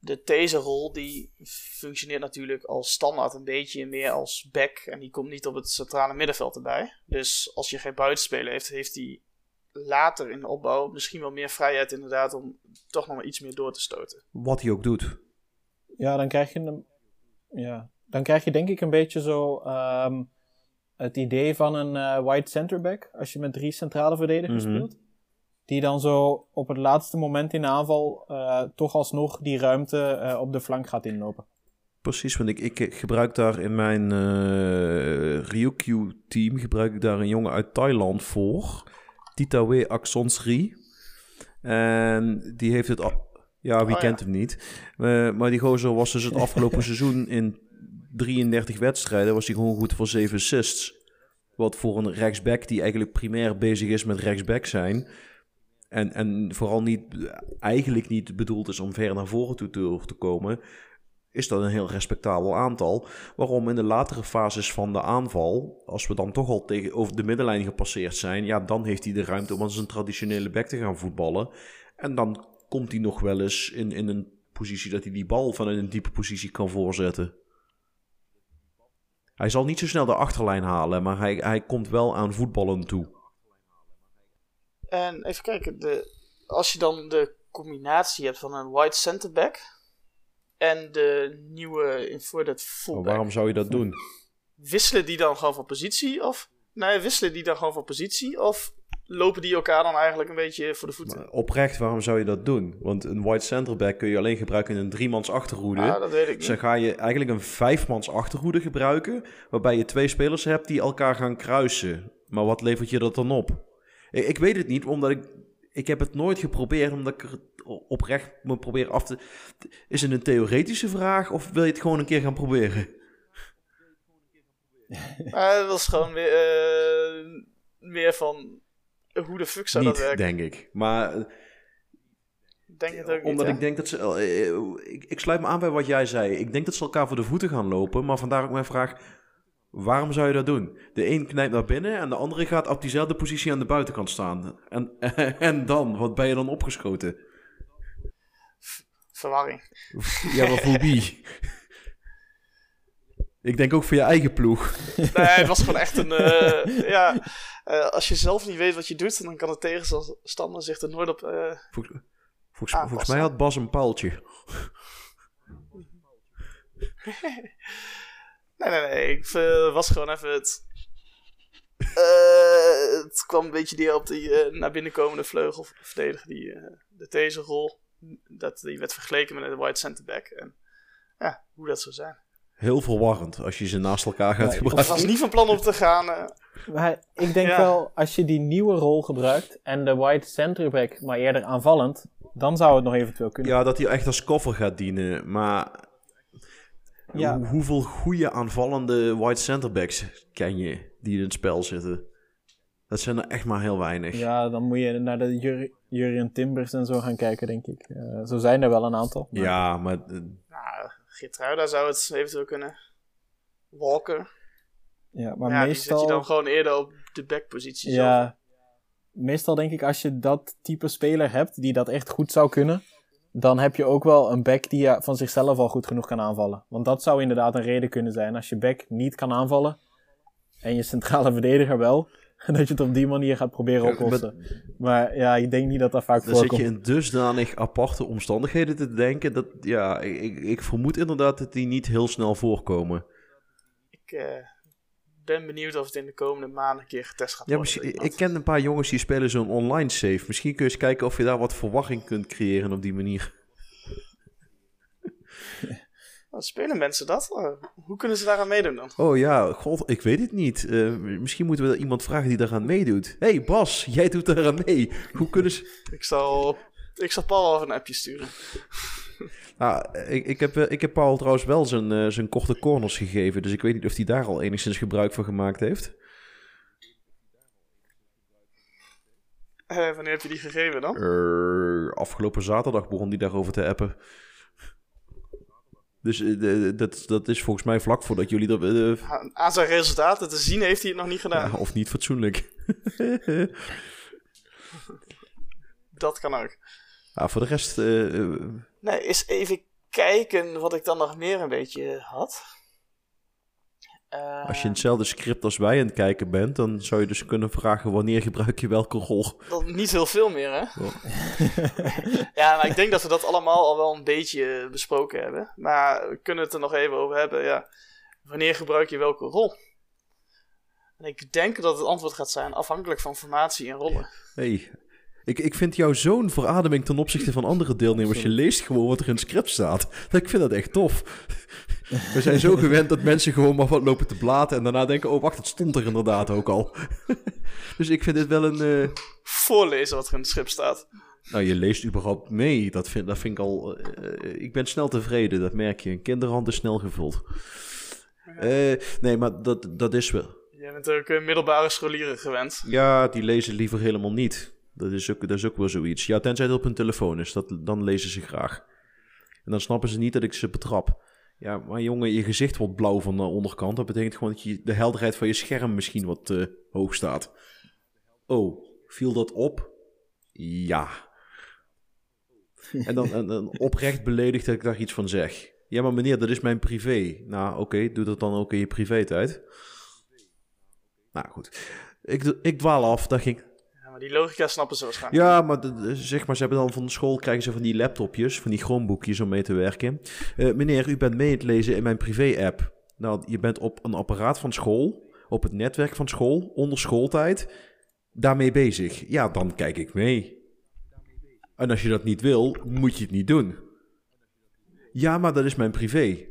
De Teza-rol die functioneert natuurlijk als standaard een beetje meer als back en die komt niet op het centrale middenveld erbij. Dus als je geen buitenspeler heeft, heeft hij later in de opbouw misschien wel meer vrijheid inderdaad om toch nog maar iets meer door te stoten. Wat hij ook doet. Ja, dan krijg je hem... Ja. Dan krijg je denk ik een beetje zo het idee van een wide centerback. Als je met 3 centrale verdedigers speelt. Die dan zo op het laatste moment in de aanval toch alsnog die ruimte op de flank gaat inlopen. Precies, want ik gebruik daar in mijn Ryukyu team een jongen uit Thailand voor. Titawe Aksonsri. En die heeft het... kent hem niet? Maar die gozer was dus het afgelopen seizoen in... 33 wedstrijden was hij gewoon goed voor 7 assists. Wat voor een rechtsback die eigenlijk primair bezig is met rechtsback zijn. En vooral niet bedoeld is om ver naar voren toe te komen. Is dat een heel respectabel aantal. Waarom in de latere fases van de aanval, als we dan toch al over de middenlijn gepasseerd zijn. Ja, dan heeft hij de ruimte om als een traditionele back te gaan voetballen. En dan komt hij nog wel eens in een positie dat hij die bal vanuit een diepe positie kan voorzetten. Hij zal niet zo snel de achterlijn halen, maar hij komt wel aan voetballen toe. En even kijken, als je dan de combinatie hebt van een wide centerback en de nieuwe inverted fullback. Maar waarom zou je dat doen? Wisselen die dan gewoon van positie? Of lopen die elkaar dan eigenlijk een beetje voor de voeten? Maar oprecht, waarom zou je dat doen? Want een wide centerback kun je alleen gebruiken in een 3-mans achterhoede. Ja, dat weet ik niet. Dus dan ga je eigenlijk een 5-mans achterhoede gebruiken, waarbij je 2 spelers hebt die elkaar gaan kruisen. Maar wat levert je dat dan op? Ik weet het niet, omdat ik heb het nooit geprobeerd, omdat ik er oprecht me probeer af te... Is het een theoretische vraag of wil je het gewoon een keer gaan proberen? Dat was gewoon weer meer van... Hoe de fuck zou dat werken? Denk ik. Maar denk het ook omdat niet, ik denk dat ze... Ik sluit me aan bij wat jij zei. Ik denk dat ze elkaar voor de voeten gaan lopen. Maar vandaar ook mijn vraag. Waarom zou je dat doen? De een knijpt naar binnen en de andere gaat op diezelfde positie aan de buitenkant staan. En dan? Wat ben je dan opgeschoten? Verwarring. Ja, maar voor wie? Ik denk ook voor je eigen ploeg. Nee, het was gewoon echt een... als je zelf niet weet wat je doet, dan kan de tegenstander zich er nooit op volgens mij had Bas een paaltje. Nee. Ik was gewoon even het... het kwam een beetje neer op die naar binnenkomende vleugel verdediger, de Teza-rol. Dat die werd vergeleken met een wide centerback. En ja, hoe dat zou zijn. Heel verwarrend als je ze naast elkaar gaat gebruiken. Ik was niet van plan om te gaan. Maar ik denk wel, als je die nieuwe rol gebruikt en de wide centerback, maar eerder aanvallend, dan zou het nog eventueel kunnen. Ja, dat hij echt als koffer gaat dienen. Maar hoeveel goede aanvallende wide centerbacks ken je die in het spel zitten? Dat zijn er echt maar heel weinig. Ja, dan moet je naar de Jurriën Timbers en zo gaan kijken, denk ik. Zo zijn er wel een aantal. Maar... Ja, maar... Gertruida zou het eventueel kunnen. Walker. Ja, maar meestal... die zet je dan gewoon eerder op de backpositie. Ja, zelf. Meestal denk ik als je dat type speler hebt, die dat echt goed zou kunnen, dan heb je ook wel een back die van zichzelf al goed genoeg kan aanvallen. Want dat zou inderdaad een reden kunnen zijn. Als je back niet kan aanvallen, en je centrale verdediger wel, dat je het op die manier gaat proberen oplossen. Maar ja, ik denk niet dat dat vaak voorkomt. Dan zit je in dusdanig aparte omstandigheden te denken. Dat, ja, ik vermoed inderdaad dat die niet heel snel voorkomen. Ik ben benieuwd of het in de komende maanden een keer getest gaat worden. Ja, ik ken een paar jongens die spelen zo'n online save. Misschien kun je eens kijken of je daar wat verwachting kunt creëren op die manier. Spelen mensen dat? Hoe kunnen ze daaraan meedoen dan? Oh ja, god, ik weet het niet. Misschien moeten we iemand vragen die daaraan meedoet. Hé hey Bas, jij doet daaraan mee. Hoe kunnen ze... Ik zal Paul al een appje sturen. Ik heb Paul trouwens wel zijn korte corners gegeven. Dus ik weet niet of hij daar al enigszins gebruik van gemaakt heeft. Wanneer heb je die gegeven dan? Afgelopen zaterdag begon hij daarover te appen. Dus dat is volgens mij vlak voordat jullie... Aan zijn resultaten te zien heeft hij het nog niet gedaan. Ja, of niet fatsoenlijk. Dat kan ook. Ja, voor de rest... Nee, eens even kijken wat ik dan nog meer een beetje had. Als je in hetzelfde script als wij aan het kijken bent... dan zou je dus kunnen vragen... wanneer gebruik je welke rol? Niet heel veel meer, hè? Oh. Ja, maar ik denk dat we dat allemaal al wel een beetje besproken hebben. Maar we kunnen het er nog even over hebben. Ja. Wanneer gebruik je welke rol? En ik denk dat het antwoord gaat zijn... afhankelijk van formatie en rollen. Hey. Ik vind jou zo'n verademing ten opzichte van andere deelnemers. Je leest gewoon wat er in het script staat. Ik vind dat echt tof. We zijn zo gewend dat mensen gewoon maar wat lopen te blaten... en daarna denken, oh wacht, het stond er inderdaad ook al. Dus ik vind dit wel een... Voorlezen wat er in het script staat. Nou, je leest überhaupt mee. Dat vind ik al... ik ben snel tevreden, dat merk je. Een kinderhand is snel gevuld. Nee, maar dat is wel... Jij bent ook middelbare scholieren gewend. Ja, die lezen liever helemaal niet... Dat is ook wel zoiets. Ja, tenzij het op hun telefoon is. Dan lezen ze graag. En dan snappen ze niet dat ik ze betrap. Ja, maar jongen, je gezicht wordt blauw van de onderkant. Dat betekent gewoon dat de helderheid van je scherm misschien wat hoog staat. Oh, viel dat op? Ja. En dan oprecht beledigd dat ik daar iets van zeg. Ja, maar meneer, dat is mijn privé. Nou, oké, doe dat dan ook in je privé-tijd. Nou, goed. Ik dwaal af, daar ging... Die logica snappen ze waarschijnlijk. Ja, maar zeg maar, ze hebben dan van de school... krijgen ze van die laptopjes, van die Chromebookjes... om mee te werken. Meneer, u bent mee het lezen in mijn privé-app. Nou, je bent op een apparaat van school... op het netwerk van school, onder schooltijd... daarmee bezig. Ja, dan kijk ik mee. En als je dat niet wil, moet je het niet doen. Ja, maar dat is mijn privé.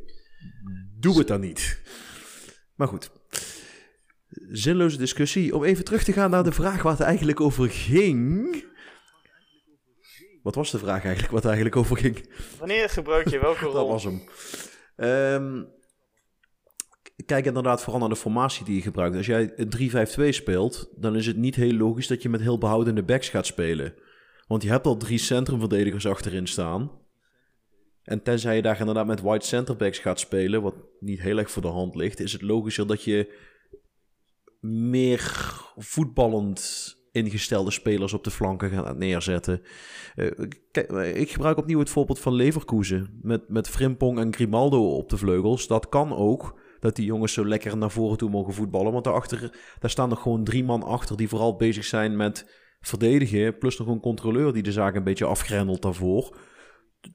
Doe het dan niet. Maar goed... Zinloze discussie. Om even terug te gaan naar de vraag waar het eigenlijk over ging. Wat was de vraag eigenlijk waar het eigenlijk over ging? Wanneer gebruik je welke rol? Dat was hem. Kijk inderdaad vooral naar de formatie die je gebruikt. Als jij 3-5-2 speelt, dan is het niet heel logisch dat je met heel behoudende backs gaat spelen. Want je hebt al 3 centrumverdedigers achterin staan. En tenzij je daar inderdaad met wide centerbacks gaat spelen, wat niet heel erg voor de hand ligt, is het logischer dat je... meer voetballend ingestelde spelers op de flanken gaan neerzetten. Ik gebruik opnieuw het voorbeeld van Leverkusen. Met Frimpong en Grimaldo op de vleugels. Dat kan ook, dat die jongens zo lekker naar voren toe mogen voetballen. Want daar staan nog gewoon 3 man achter... die vooral bezig zijn met verdedigen... plus nog een controleur die de zaak een beetje afgrendelt daarvoor.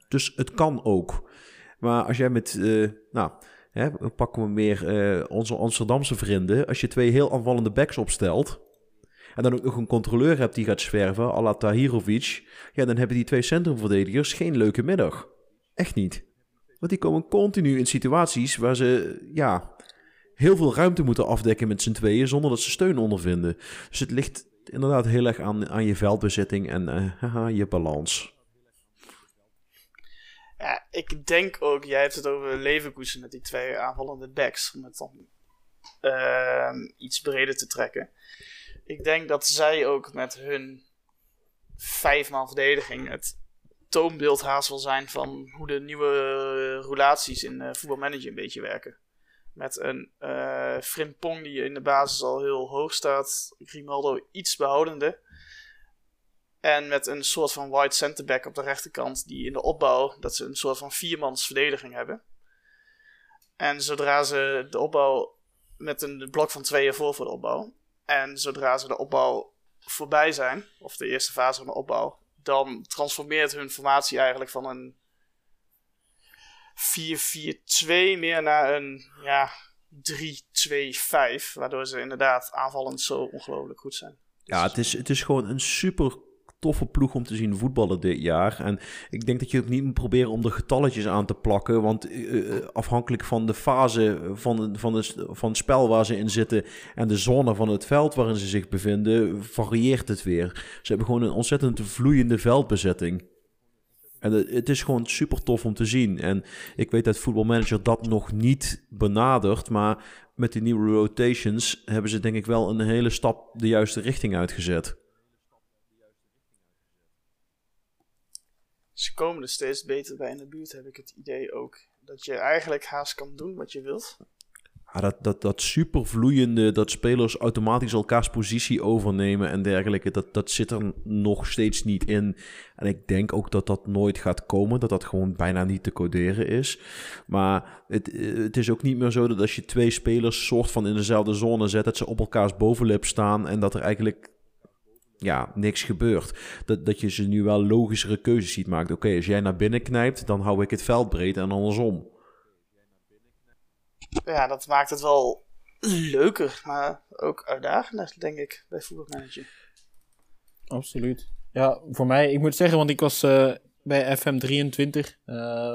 Dus het kan ook. Maar als jij met... we pakken we meer onze Amsterdamse vrienden. Als je 2 heel aanvallende backs opstelt... en dan ook nog een controleur hebt die gaat zwerven... à la Tahirovic... ja, dan hebben die 2 centrumverdedigers geen leuke middag. Echt niet. Want die komen continu in situaties waar ze... ja, heel veel ruimte moeten afdekken met z'n tweeën... zonder dat ze steun ondervinden. Dus het ligt inderdaad heel erg aan je veldbezetting... en je balans. Ja, ik denk ook, jij hebt het over Leverkusen met die 2 aanvallende backs, om het dan iets breder te trekken. Ik denk dat zij ook met hun 5-man verdediging het toonbeeld haast wel zijn van hoe de nieuwe roulaties in voetbalmanager een beetje werken. Met een Frimpong die in de basis al heel hoog staat, Grimaldo iets behoudende. En met een soort van wide centerback op de rechterkant... die in de opbouw... dat ze een soort van 4-mans verdediging hebben. En zodra ze de opbouw... met een blok van 2 voor de opbouw... en zodra ze de opbouw voorbij zijn... of de eerste fase van de opbouw... dan transformeert hun formatie eigenlijk van een... 4-4-2 meer naar een... ja, 3-2-5... waardoor ze inderdaad aanvallend zo ongelooflijk goed zijn. Dus ja, het is gewoon een super... toffe ploeg om te zien voetballen dit jaar. En ik denk dat je ook niet moet proberen om er getalletjes aan te plakken. Want afhankelijk van de fase van het spel waar ze in zitten en de zone van het veld waarin ze zich bevinden, varieert het weer. Ze hebben gewoon een ontzettend vloeiende veldbezetting. En het is gewoon super tof om te zien. En ik weet dat voetbalmanager dat nog niet benadert. Maar met die nieuwe rotations hebben ze denk ik wel een hele stap de juiste richting uitgezet. Ze komen er steeds beter bij in de buurt, heb ik het idee ook. Dat je eigenlijk haast kan doen wat je wilt. Ja, dat supervloeiende, dat spelers automatisch elkaars positie overnemen en dergelijke, dat zit er nog steeds niet in. En ik denk ook dat dat nooit gaat komen, dat dat gewoon bijna niet te coderen is. Maar het is ook niet meer zo dat als je twee spelers soort van in dezelfde zone zet, dat ze op elkaars bovenlip staan en dat er eigenlijk... ja, niks gebeurt. Dat je ze nu wel logischere keuzes ziet maken. Oké, als jij naar binnen knijpt, dan hou ik het veld breed en andersom. Ja, dat maakt het wel leuker, maar ook uitdagender, denk ik, bij voetbalmanager. Absoluut. Ja, voor mij, ik moet zeggen, want ik was bij FM23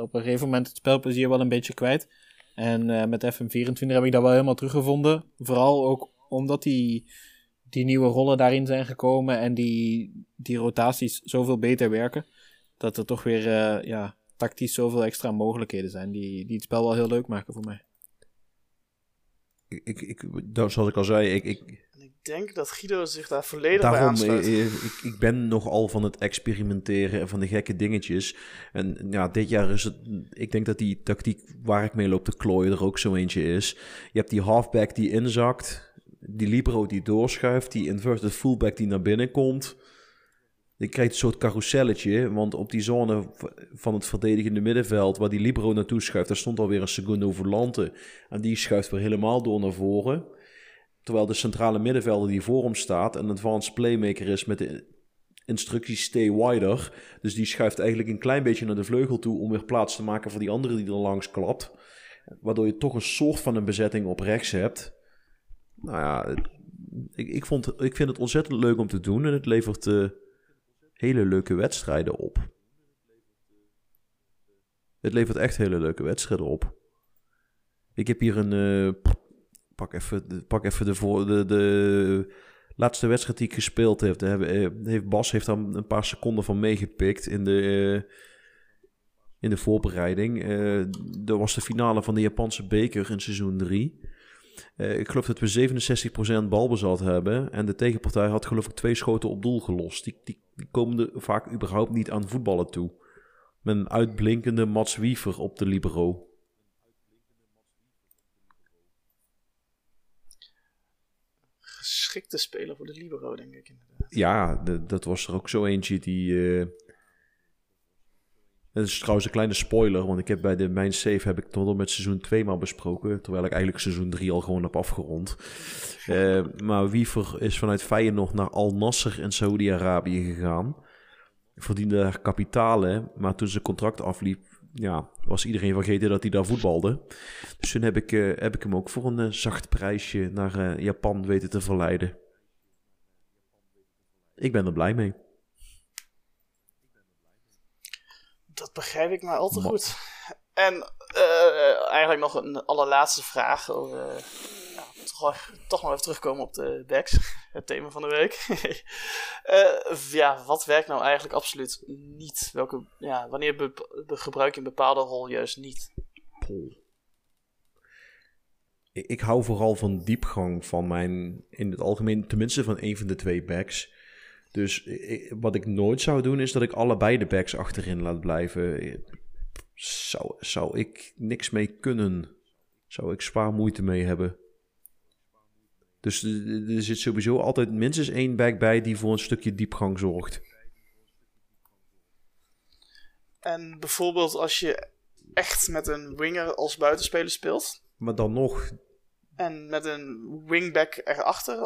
op een gegeven moment het spelplezier wel een beetje kwijt. En met FM24 heb ik dat wel helemaal teruggevonden. Vooral ook omdat die nieuwe rollen daarin zijn gekomen en die rotaties zoveel beter werken, dat er toch weer tactisch zoveel extra mogelijkheden zijn die het spel wel heel leuk maken voor mij. Zoals ik al zei... Ik denk dat Guido zich daar volledig bij aansluit. Ik ben nogal van het experimenteren en van de gekke dingetjes. En ja, dit jaar is het... Ik denk dat die tactiek waar ik mee loop te klooien er ook zo eentje is. Je hebt die halfback die inzakt, die libero die doorschuift, die inverted fullback die naar binnen komt. Je krijgt een soort carouselletje, want op die zone van het verdedigende middenveld waar die libero naartoe schuift, daar stond alweer een Segundo Volante. En die schuift weer helemaal door naar voren. Terwijl de centrale middenvelder die voor hem staat een advanced playmaker is met de instructies stay wider. Dus die schuift eigenlijk een klein beetje naar de vleugel toe om weer plaats te maken voor die andere die er langs klapt. Waardoor je toch een soort van een bezetting op rechts hebt. Nou ja, ik vind het ontzettend leuk om te doen. En het levert hele leuke wedstrijden op. Het levert echt hele leuke wedstrijden op. Ik heb hier een... Pak even de laatste wedstrijd die ik gespeeld heb. Bas heeft daar een paar seconden van meegepikt in de voorbereiding. Dat was de finale van de Japanse beker in seizoen 3. Ik geloof dat we 67% balbezat hebben. En de tegenpartij had geloof ik 2 schoten op doel gelost. Die komen er vaak überhaupt niet aan voetballen toe. Met een uitblinkende Mats Wiever op de libero. Geschikte speler voor de libero, denk ik inderdaad. Ja, dat was er ook zo eentje die... Dat is trouwens een kleine spoiler, want ik heb bij de Mijn Safe heb ik tot en met seizoen 2 maar besproken, terwijl ik eigenlijk seizoen 3 al gewoon heb afgerond. Maar Wiever is vanuit Feyenoord naar Al Nasser in Saoedi-Arabië gegaan. Verdiende daar kapitalen, maar toen zijn contract afliep, ja, was iedereen vergeten dat hij daar voetbalde. Dus toen heb ik hem ook voor een zacht prijsje naar Japan weten te verleiden. Ik ben er blij mee. Dat begrijp ik maar al te goed. En eigenlijk nog een allerlaatste vraag. Over, toch nog even terugkomen op de backs. Het thema van de week. Wat werkt nou eigenlijk absoluut niet? Wanneer gebruik je een bepaalde rol juist niet? Ik hou vooral van diepgang van in het algemeen, tenminste van een van de 2 backs. Dus wat ik nooit zou doen, is dat ik allebei de backs achterin laat blijven. Zou ik niks mee kunnen. Zou ik zwaar moeite mee hebben. Dus er zit sowieso altijd minstens 1 back bij die voor een stukje diepgang zorgt. En bijvoorbeeld als je echt met een winger als buitenspeler speelt. Maar dan nog. En met een wingback erachter,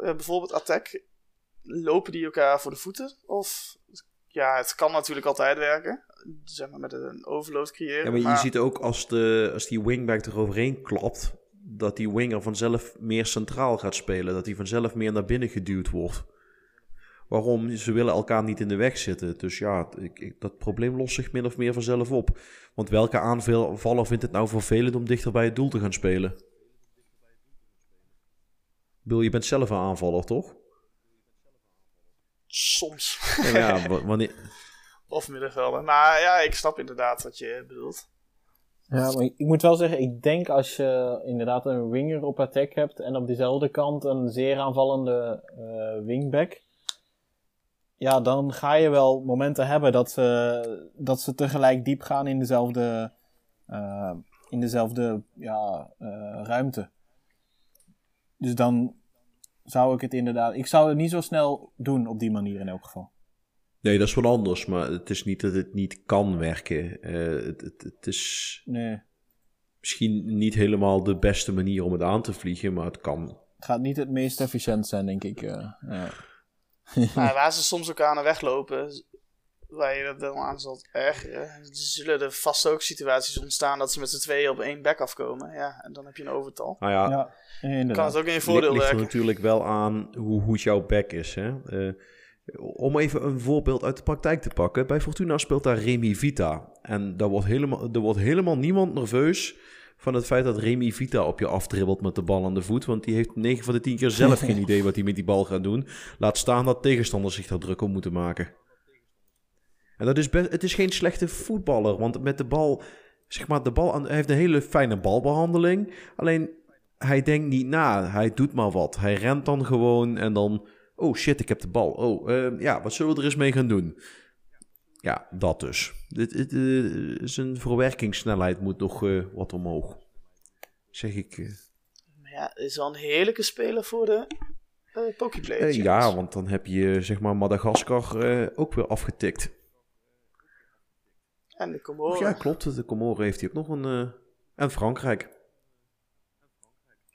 bijvoorbeeld attack. Lopen die elkaar voor de voeten? Of ja, het kan natuurlijk altijd werken. Zeg maar met een overload creëren. Ja, maar je ziet ook als die wingback eroverheen klapt, dat die winger vanzelf meer centraal gaat spelen. Dat hij vanzelf meer naar binnen geduwd wordt. Waarom? Ze willen elkaar niet in de weg zitten. Dus ja, dat probleem lost zich min of meer vanzelf op. Want welke aanvaller vindt het nou vervelend om dichter bij het doel te gaan spelen? Bill, je bent zelf een aanvaller, toch? Soms. Ja, wanneer... Of middenvelder. Nou ja, ik snap inderdaad wat je bedoelt. Ja, maar ik moet wel zeggen, ik denk als je inderdaad een winger op attack hebt en op diezelfde kant een zeer aanvallende wingback, ja, dan ga je wel momenten hebben dat ze tegelijk diep gaan in dezelfde ruimte. Dus dan zou ik het inderdaad... Ik zou het niet zo snel doen op die manier in elk geval. Nee, dat is wel anders, maar het is niet dat het niet kan werken. Het is misschien niet helemaal de beste manier om het aan te vliegen, maar het kan. Het gaat niet het meest efficiënt zijn, denk ik. Maar waar ze soms elkaar aan de weg lopen, waar je dat dan aan zult ergeren, zullen er vast ook situaties ontstaan dat ze met z'n tweeën op één back afkomen. Ja, en dan heb je een overtal. Nou ja, kan het ook in je voordeel werken. Ligt er natuurlijk wel aan hoe goed jouw back is, hè. Om even een voorbeeld uit de praktijk te pakken. Bij Fortuna speelt daar Remy Vita. En er wordt helemaal niemand nerveus van het feit dat Remy Vita op je afdribbelt met de bal aan de voet. Want die heeft 9 van de 10 keer zelf geen idee wat hij met die bal gaat doen. Laat staan dat tegenstanders zich daar druk om moeten maken. En dat is het is geen slechte voetballer. Want met de bal... Zeg maar, hij heeft een hele fijne balbehandeling. Alleen, hij denkt niet na. Hij doet maar wat. Hij rent dan gewoon en dan... Oh shit, ik heb de bal. Wat zullen we er eens mee gaan doen? Ja, dat dus. Zijn verwerkingssnelheid moet nog wat omhoog. Zeg ik. Ja, is wel een heerlijke speler voor de Poképlay. Ja, want dan heb je zeg maar Madagaskar ook weer afgetikt. En de Comoren. Ja, klopt. De Comoren heeft hij ook nog een... en Frankrijk.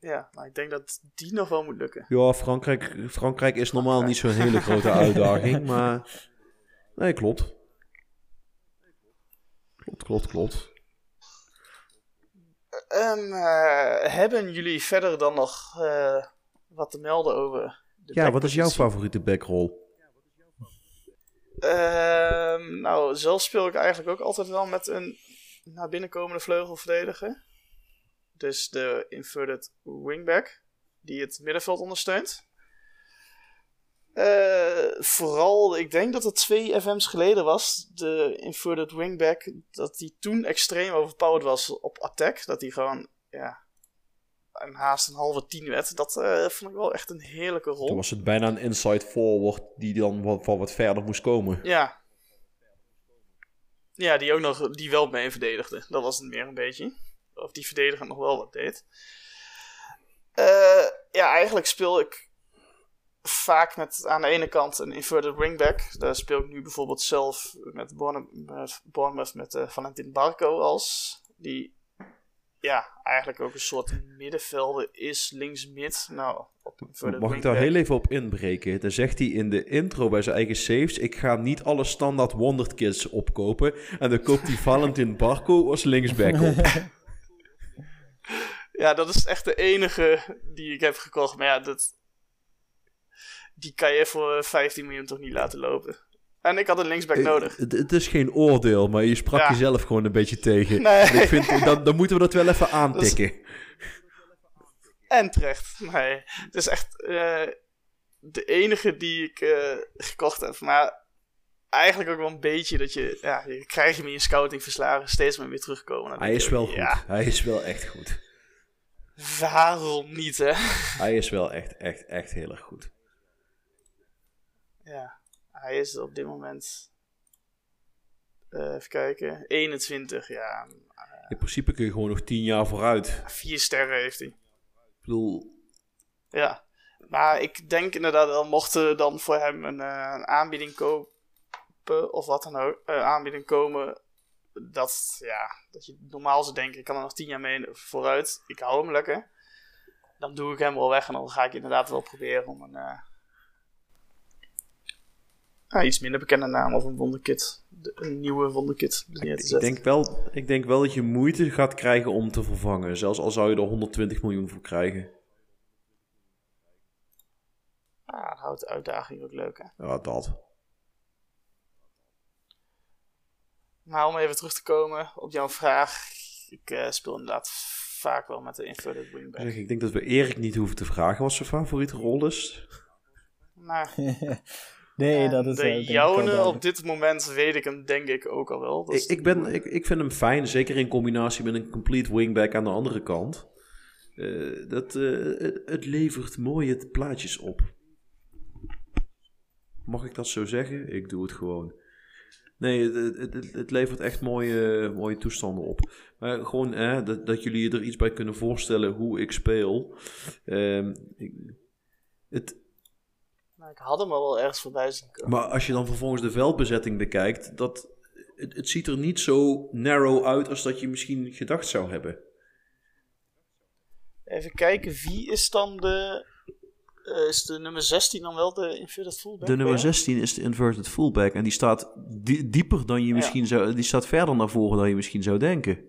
Ja, maar ik denk dat die nog wel moet lukken. Ja, Frankrijk is normaal niet zo'n hele grote uitdaging, maar... Nee, klopt. Klopt. Hebben jullie verder dan nog wat te melden over de backpositie? Wat is jouw favoriete backroll? Nou, zelf speel ik eigenlijk ook altijd wel met een naar binnenkomende vleugelverdediger. Dus de inverted wingback, die het middenveld ondersteunt. Vooral, ik denk dat het 2 FM's geleden was, de inverted wingback, dat die toen extreem overpowered was op attack. Dat die gewoon, haast een halve 10 werd. Dat vond ik wel echt een heerlijke rol. Toen was het bijna een inside forward die dan van wat verder moest komen. Ja. Ja, die ook nog, die wel mee verdedigde. Dat was het meer een beetje. Of die verdediger nog wel wat deed. Eigenlijk speel ik vaak met aan de ene kant een inverted wingback. Daar speel ik nu bijvoorbeeld zelf met Bournemouth met Valentin Barco als. Die eigenlijk ook een soort middenvelder is, links-mid. Nou, op inverted wingback. Mag ik daar heel even op inbreken? Dan zegt hij in de intro bij zijn eigen saves: ik ga niet alle standaard wonderkids opkopen. En dan koopt hij Valentin Barco als linksback op. Ja, dat is echt de enige die ik heb gekocht. Maar die kan je voor 15 miljoen toch niet laten lopen. En ik had een linksback nodig. Het is geen oordeel, maar je sprak jezelf gewoon een beetje tegen. Nee. Ik vind, dan moeten we dat wel even aantikken. En terecht. Nee, het is echt de enige die ik gekocht heb. Maar eigenlijk ook wel een beetje dat je... Ja, je krijgt hem in je scouting verslagen steeds maar weer terugkomen. Hij is wel goed. Hij is wel echt goed. Waarom niet, hè? Hij is wel echt heel erg goed. Ja, hij is op dit moment... even kijken. 21, ja. In principe kun je gewoon nog 10 jaar vooruit. 4 sterren heeft hij. Ik bedoel... Ja, maar ik denk inderdaad wel... Mochten we dan voor hem een aanbieding kopen... Of wat dan ook. Aanbieding komen... Dat je normaal zou denken, ik kan er nog 10 jaar mee vooruit, ik hou hem lekker. Dan doe ik hem wel weg en dan ga ik inderdaad wel proberen om een iets minder bekende naam of een wonderkid, een nieuwe wonderkid neer te zetten. Ik denk wel dat je moeite gaat krijgen om te vervangen, zelfs al zou je er 120 miljoen voor krijgen. Ah, houdt de uitdaging ook leuk, hè? Ja, dat. Maar om even terug te komen op jouw vraag. Ik speel inderdaad vaak wel met de inverted wingback. Ik denk dat we Erik niet hoeven te vragen wat zijn favoriete rol is. Nee, dat is... De jouwe op dit moment weet ik hem denk ik ook al wel. Dus ik vind hem fijn, zeker in combinatie met een complete wingback aan de andere kant. Het levert mooie plaatjes op. Mag ik dat zo zeggen? Ik doe het gewoon. Nee, het levert echt mooie toestanden op. Maar gewoon dat jullie je er iets bij kunnen voorstellen hoe ik speel. Ik had hem al wel ergens voorbij zien komen. Maar als je dan vervolgens de veldbezetting bekijkt, het ziet er niet zo narrow uit als dat je misschien gedacht zou hebben. Even kijken, wie is dan de nummer 16 dan wel de inverted fullback? De nummer 16 is de inverted fullback. En die staat dieper dan je misschien zou... Die staat verder naar voren dan je misschien zou denken.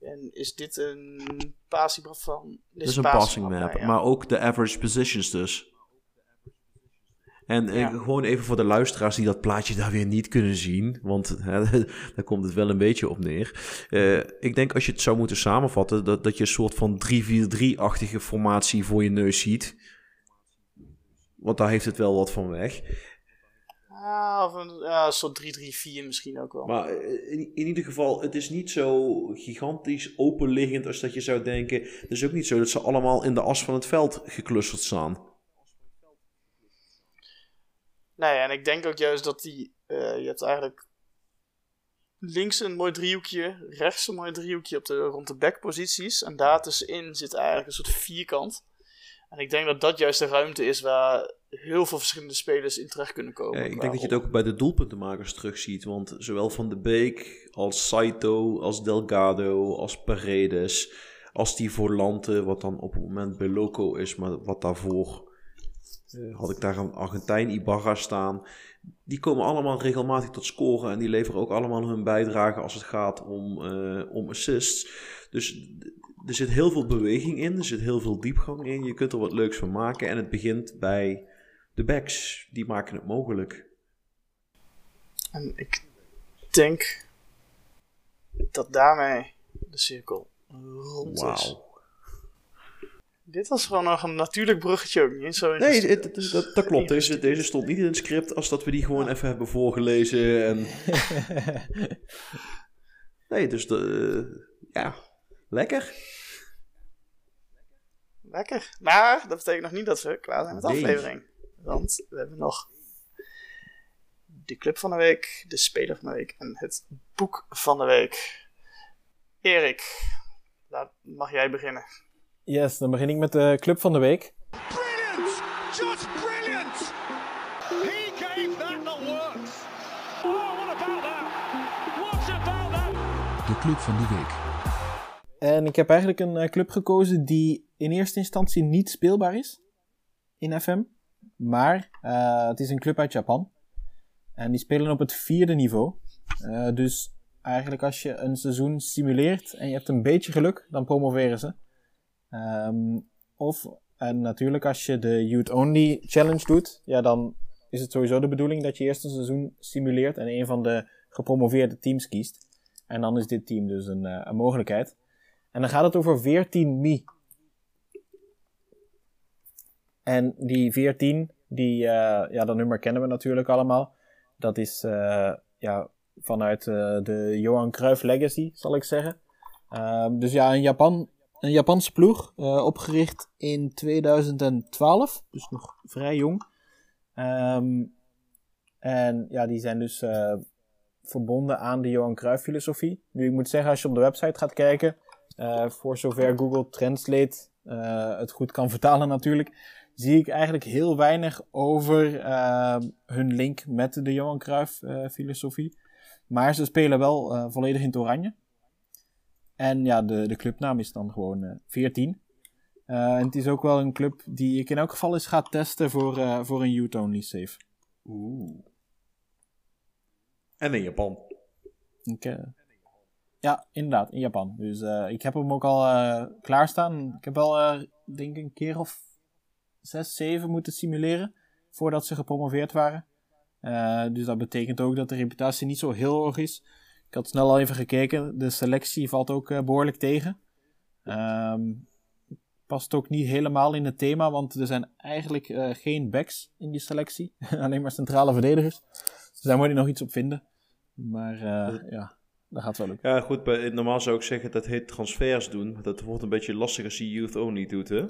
En is dit een passing map van... Dit is een passing map, maar ook de average positions dus. En gewoon even voor de luisteraars die dat plaatje daar weer niet kunnen zien. Want daar komt het wel een beetje op neer. Ik denk als je het zou moeten samenvatten... dat je een soort van 3-4-3-achtige formatie voor je neus ziet. Want daar heeft het wel wat van weg. Of een soort 3-3-4 misschien ook wel. Maar in ieder geval, het is niet zo gigantisch openliggend als dat je zou denken. Het is ook niet zo dat ze allemaal in de as van het veld geclusterd staan. Nou ja, en ik denk ook juist dat je hebt eigenlijk links een mooi driehoekje, rechts een mooi driehoekje rond de backposities. En daartussenin zit eigenlijk een soort vierkant. En ik denk dat juist de ruimte is waar heel veel verschillende spelers in terecht kunnen komen. Ik denk dat je het ook bij de doelpuntenmakers terugziet. Want zowel Van de Beek als Saito, als Delgado, als Paredes, als die Volante, wat dan op het moment bij Loco is, maar wat daarvoor... had ik daar een Argentijn, Ibarra staan. Die komen allemaal regelmatig tot scoren. En die leveren ook allemaal hun bijdrage als het gaat om assists. Dus er zit heel veel beweging in. Er zit heel veel diepgang in. Je kunt er wat leuks van maken. En het begint bij de backs. Die maken het mogelijk. En ik denk dat daarmee de cirkel rond is. Dit was gewoon nog een natuurlijk bruggetje ook niet. Zo nee, dat klopt. Deze stond niet in het script als dat we die gewoon even hebben voorgelezen. En... nee, dus lekker. Lekker. Maar dat betekent nog niet dat we klaar zijn met de aflevering. Want we hebben nog de club van de week, de speler van de week en het boek van de week. Erik, mag jij beginnen? Yes, dan begin ik met de club van de week. Brilliant! Just brilliant! He gave that the works. Oh, what about that? What about that? De club van de week. En ik heb eigenlijk een club gekozen die in eerste instantie niet speelbaar is in FM. Maar het is een club uit Japan. En die spelen op het 4e niveau. Dus eigenlijk als je een seizoen simuleert en je hebt een beetje geluk, dan promoveren ze. En natuurlijk als je de Youth Only Challenge doet, ja, dan is het sowieso de bedoeling dat je eerst een seizoen simuleert en een van de gepromoveerde teams kiest. En dan is dit team dus een mogelijkheid. En dan gaat het over 14 mi. En die 14, dat nummer kennen we natuurlijk allemaal. Dat is vanuit de Johan Cruijff Legacy, zal ik zeggen. In Japan... Een Japanse ploeg, opgericht in 2012, dus nog vrij jong. Die zijn dus verbonden aan de Johan Cruijff filosofie. Nu, ik moet zeggen, als je op de website gaat kijken, voor zover Google Translate het goed kan vertalen natuurlijk, zie ik eigenlijk heel weinig over hun link met de Johan Cruijff filosofie. Maar ze spelen wel volledig in het oranje. En ja, de clubnaam is dan gewoon 14. En het is ook wel een club die ik in elk geval eens ga testen voor een Youth Only save. Oeh. En in Japan. Ja, inderdaad, in Japan. Dus ik heb hem ook al klaarstaan. Ik heb wel, denk ik, een keer of 6, 7 moeten simuleren voordat ze gepromoveerd waren. Dus dat betekent ook dat de reputatie niet zo heel hoog is. Ik had snel al even gekeken. De selectie valt ook behoorlijk tegen. Past ook niet helemaal in het thema, want er zijn eigenlijk geen backs in die selectie. Alleen maar centrale verdedigers. Dus daar moet je nog iets op vinden. Maar ja, dat gaat wel lukken. Ja, goed. Normaal zou ik zeggen dat heet transfers doen. Dat wordt een beetje lastig als je Youth Only doet, hè?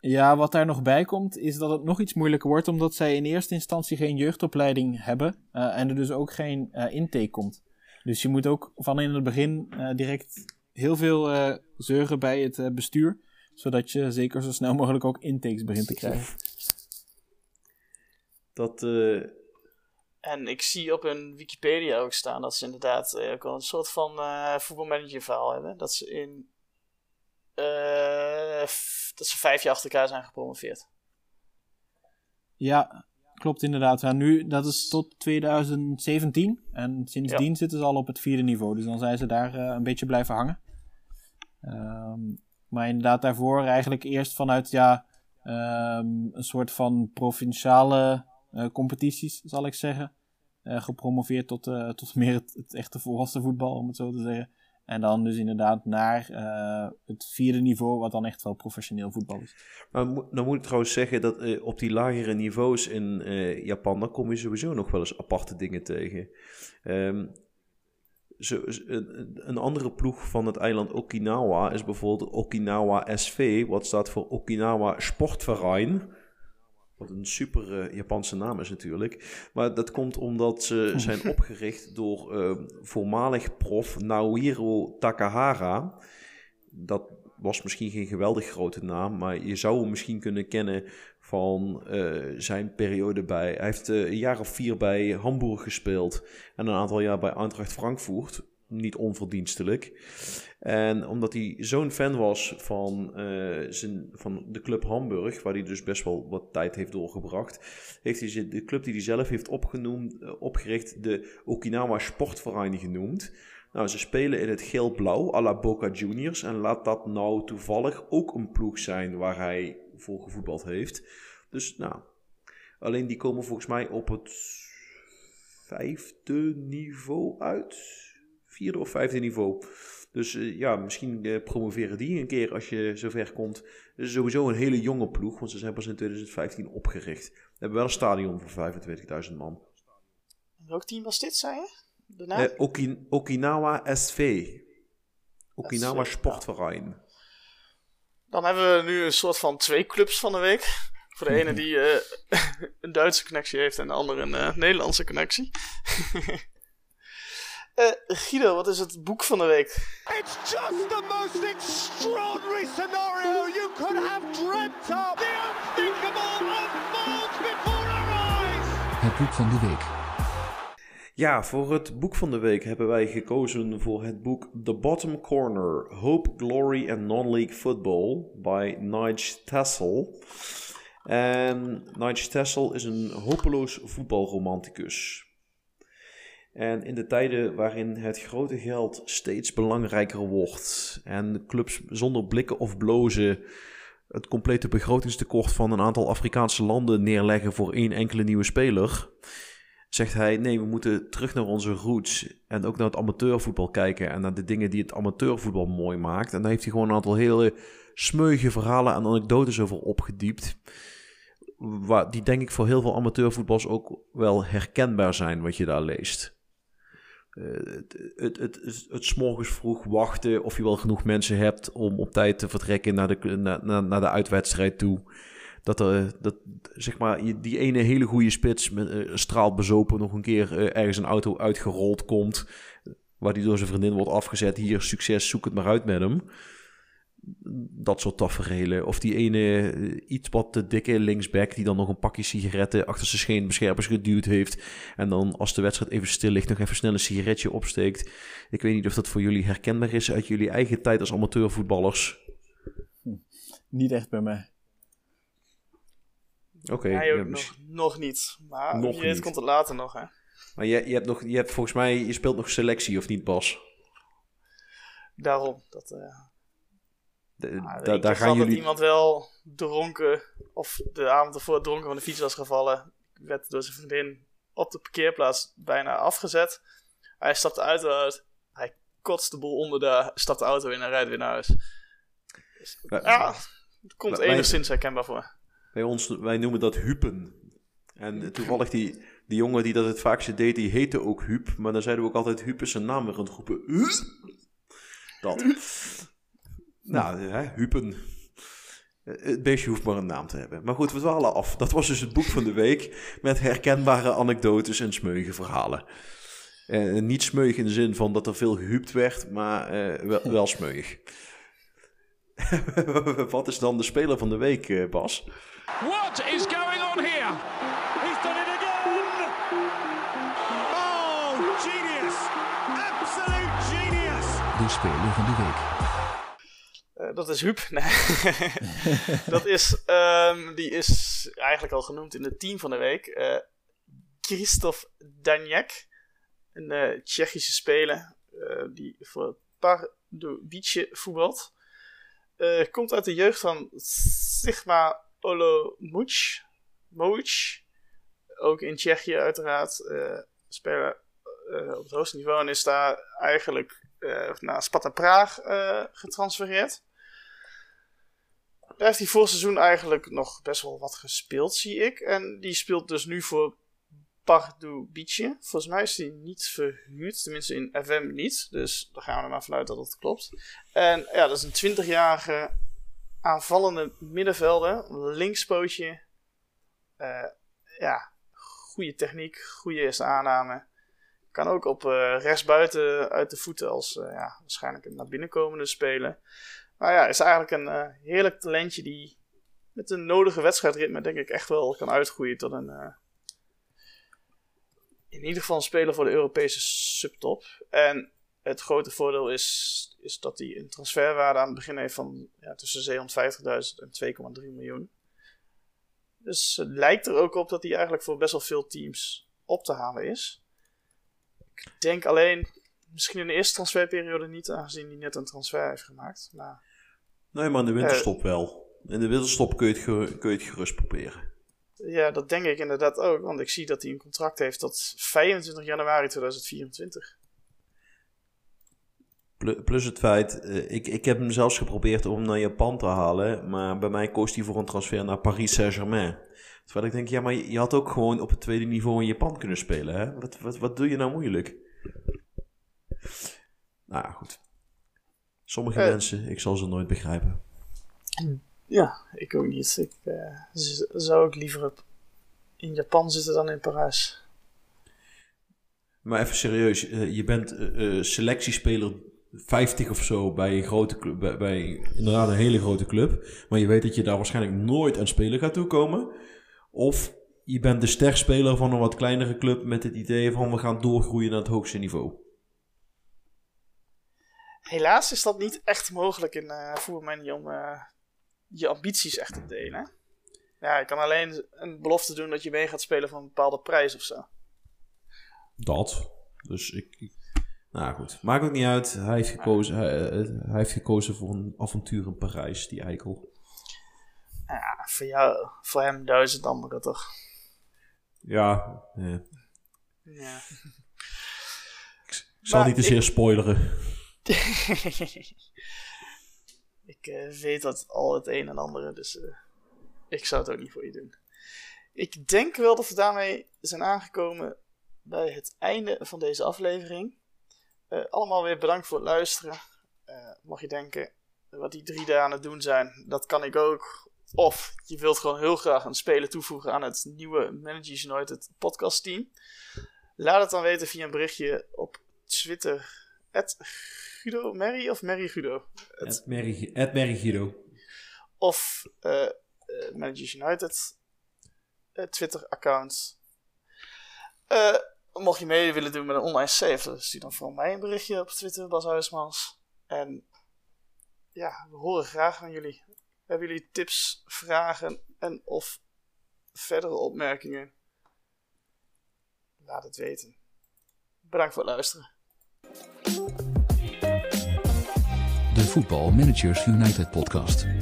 Ja, wat daar nog bij komt is dat het nog iets moeilijker wordt, omdat zij in eerste instantie geen jeugdopleiding hebben en er dus ook geen intake komt. Dus je moet ook van in het begin direct heel veel zeuren bij het bestuur, zodat je zeker zo snel mogelijk ook intakes begint te krijgen. Dat... En ik zie op hun Wikipedia ook staan dat ze inderdaad ook wel een soort van voetbalmanager verhaal hebben. Dat ze in... dat ze 5 jaar achter elkaar zijn gepromoveerd. Ja, klopt inderdaad. Ja, nu, dat is tot 2017. En sindsdien zitten ze al op het 4e niveau. Dus dan zijn ze daar een beetje blijven hangen. Maar inderdaad daarvoor eigenlijk eerst vanuit een soort van provinciale competities, zal ik zeggen. Gepromoveerd tot meer het echte volwassen voetbal, om het zo te zeggen. En dan dus inderdaad naar het 4e niveau, wat dan echt wel professioneel voetbal is. Maar dan moet ik trouwens zeggen dat op die lagere niveaus in Japan, dan kom je sowieso nog wel eens aparte dingen tegen. Een andere ploeg van het eiland Okinawa is bijvoorbeeld Okinawa SV, wat staat voor Okinawa Sportverein. Wat een super Japanse naam is natuurlijk. Maar dat komt omdat ze zijn opgericht door voormalig prof Naohiro Takahara. Dat was misschien geen geweldig grote naam, maar je zou hem misschien kunnen kennen van zijn periode bij... Hij heeft een jaar of 4 bij Hamburg gespeeld en een aantal jaar bij Eintracht Frankfurt. Niet onverdienstelijk. En omdat hij zo'n fan was van de club Hamburg, waar hij dus best wel wat tijd heeft doorgebracht, heeft hij de club die hij zelf heeft opgericht de Okinawa Sportverein genoemd. Nou, ze spelen in het geel-blauw à la Boca Juniors. En laat dat nou toevallig ook een ploeg zijn waar hij voor gevoetbald heeft. Dus nou, alleen die komen volgens mij op het 5e niveau uit... 4e of 5e niveau. Dus misschien promoveren die een keer als je zover komt. Het is sowieso een hele jonge ploeg, want ze zijn pas in 2015 opgericht. We hebben wel een stadion voor 25.000 man. En welk team was dit, zei je? Okinawa SV. Okinawa Sportverein. Dan hebben we nu een soort van 2 clubs van de week. Voor de ene die een Duitse connectie heeft en de andere een Nederlandse connectie. Guido, wat is het boek van de week? It's just the most extraordinary scenario you could have dreamt of. The unthinkable unfolds before our eyes. Het boek van de week. Ja, voor het boek van de week hebben wij gekozen voor het boek The Bottom Corner: Hope, Glory and Non-League Football by Nigel Tassel. En Nigel Tassel is een hopeloos voetbalromanticus. En in de tijden waarin het grote geld steeds belangrijker wordt en clubs zonder blikken of blozen het complete begrotingstekort van een aantal Afrikaanse landen neerleggen voor één enkele nieuwe speler, zegt hij: nee, we moeten terug naar onze roots en ook naar het amateurvoetbal kijken en naar de dingen die het amateurvoetbal mooi maakt. En daar heeft hij gewoon een aantal hele smeuïge verhalen en anekdotes over opgediept. Die denk ik voor heel veel amateurvoetballers ook wel herkenbaar zijn wat je daar leest. Het 's morgens vroeg wachten of je wel genoeg mensen hebt om op tijd te vertrekken naar de uitwedstrijd toe. Dat zeg maar die ene hele goede spits straalt bezopen nog een keer ergens een auto uitgerold komt. Waar die door zijn vriendin wordt afgezet. Hier, succes, zoek het maar uit met hem. Dat soort taferelen. Of die ene iets wat te dikke linksback die dan nog een pakje sigaretten achter zijn scheenbeschermers geduwd heeft. En dan als de wedstrijd even stil ligt nog even snel een sigaretje opsteekt. Ik weet niet of dat voor jullie herkenbaar is uit jullie eigen tijd als amateurvoetballers. Niet echt bij mij. Oké. Hij ook nog niet. Maar nog niet. Komt het later nog, hè. Maar je hebt volgens mij, je speelt nog selectie of niet, Bas? Daarom, dat... Daar gaan jullie... dat iemand wel dronken, of de avond ervoor dronken van de fiets was gevallen, werd door zijn vriendin op de parkeerplaats bijna afgezet. Hij stapt de auto uit, hij kotst de boel onder, daar stapt de auto in en rijdt weer naar huis. Dus, het komt enigszins herkenbaar voor. Wij noemen dat hupen. En toevallig die jongen die dat het vaakste deed, die heette ook Huub. Maar dan zeiden we ook altijd Huub is zijn naam weer aan het roepen. Dat. Nou, Hupen. Het beestje hoeft maar een naam te hebben. Maar goed, we dwalen af. Dat was dus het boek van de week met herkenbare anekdotes en smeuïge verhalen. Niet smeuïg in de zin van dat er veel gehuupt werd, maar wel smeuïg. Wat is dan de speler van de week, Bas? What is going on here? He's done it again! Oh, genius! Absolute genius! De speler van de week. Dat is Huub. Nee. Dat is, die is eigenlijk al genoemd in het team van de week. Christophe Daněk, een Tsjechische speler die voor Pardubice voetbalt. Komt uit de jeugd van Sigma Olomouc. Ook in Tsjechië uiteraard. Speler op het hoogste niveau en is daar eigenlijk naar Sparta Praag getransfereerd. Daar heeft hij voor seizoen eigenlijk nog best wel wat gespeeld, zie ik. En die speelt dus nu voor Pardubice. Volgens mij is hij niet verhuurd, tenminste in FM niet. Dus daar gaan we er maar vanuit dat dat klopt. En ja, dat is een 20-jarige aanvallende middenvelder. Linkspootje. Goede techniek, goede eerste aanname. Kan ook op rechtsbuiten uit de voeten als waarschijnlijk een naar binnenkomende speler. Maar ja, is eigenlijk een heerlijk talentje die met een nodige wedstrijdritme denk ik echt wel kan uitgroeien tot een in ieder geval een speler voor de Europese subtop. En het grote voordeel is dat hij een transferwaarde aan het begin heeft van tussen 750.000 en 2,3 miljoen. Dus het lijkt er ook op dat hij eigenlijk voor best wel veel teams op te halen is. Ik denk alleen, misschien in de eerste transferperiode niet, aangezien hij net een transfer heeft gemaakt. Maar... nee, maar in de winterstop wel. In de winterstop kun je het gerust proberen. Ja, dat denk ik inderdaad ook. Want ik zie dat hij een contract heeft tot 25 januari 2024. Plus het feit, ik heb hem zelfs geprobeerd om hem naar Japan te halen. Maar bij mij koos hij voor een transfer naar Paris Saint-Germain. Terwijl ik denk, ja, maar je had ook gewoon op het tweede niveau in Japan kunnen spelen. Hè? Wat doe je nou moeilijk? Nou ja, goed. Sommige mensen, ik zal ze nooit begrijpen. Ja, ik ook niet. Ik zou ook liever in Japan zitten dan in Parijs. Maar even serieus, je bent selectiespeler 50 of zo bij een grote club, bij inderdaad een hele grote club. Maar je weet dat je daar waarschijnlijk nooit aan spelen gaat toekomen. Of je bent de sterspeler van een wat kleinere club met het idee van we gaan doorgroeien naar het hoogste niveau. Helaas is dat niet echt mogelijk in voetbalmanager om je ambities echt te delen. Ja, je kan alleen een belofte doen dat je mee gaat spelen voor een bepaalde prijs of zo. Dat. Dus ik... nou goed, maakt ook niet uit. Hij heeft gekozen, hij heeft gekozen voor een avontuur in Parijs, die eikel. Ja, voor jou, voor hem 1000 anderen toch? Ja. Ja. Ik zal niet te zeer spoileren. Ik weet dat al het een en andere, dus ik zou het ook niet voor je doen. Ik denk wel dat we daarmee zijn aangekomen bij het einde van deze aflevering. Allemaal weer bedankt voor het luisteren. Mag je denken, wat die drie daar aan het doen zijn, dat kan ik ook. Of je wilt gewoon heel graag een speler toevoegen aan het nieuwe Managers United podcast team. Laat het dan weten via een berichtje op Twitter. @GuidoMerry of MerryGuido? @MerryGuido. Of Managers United Twitter account. Mocht je mee willen doen met een online save, stuur dan vooral mij een berichtje op Twitter, Bas Huismans. En ja, we horen graag van jullie. Hebben jullie tips, vragen en of verdere opmerkingen? Laat het weten. Bedankt voor het luisteren. De Voetbal Managers United podcast.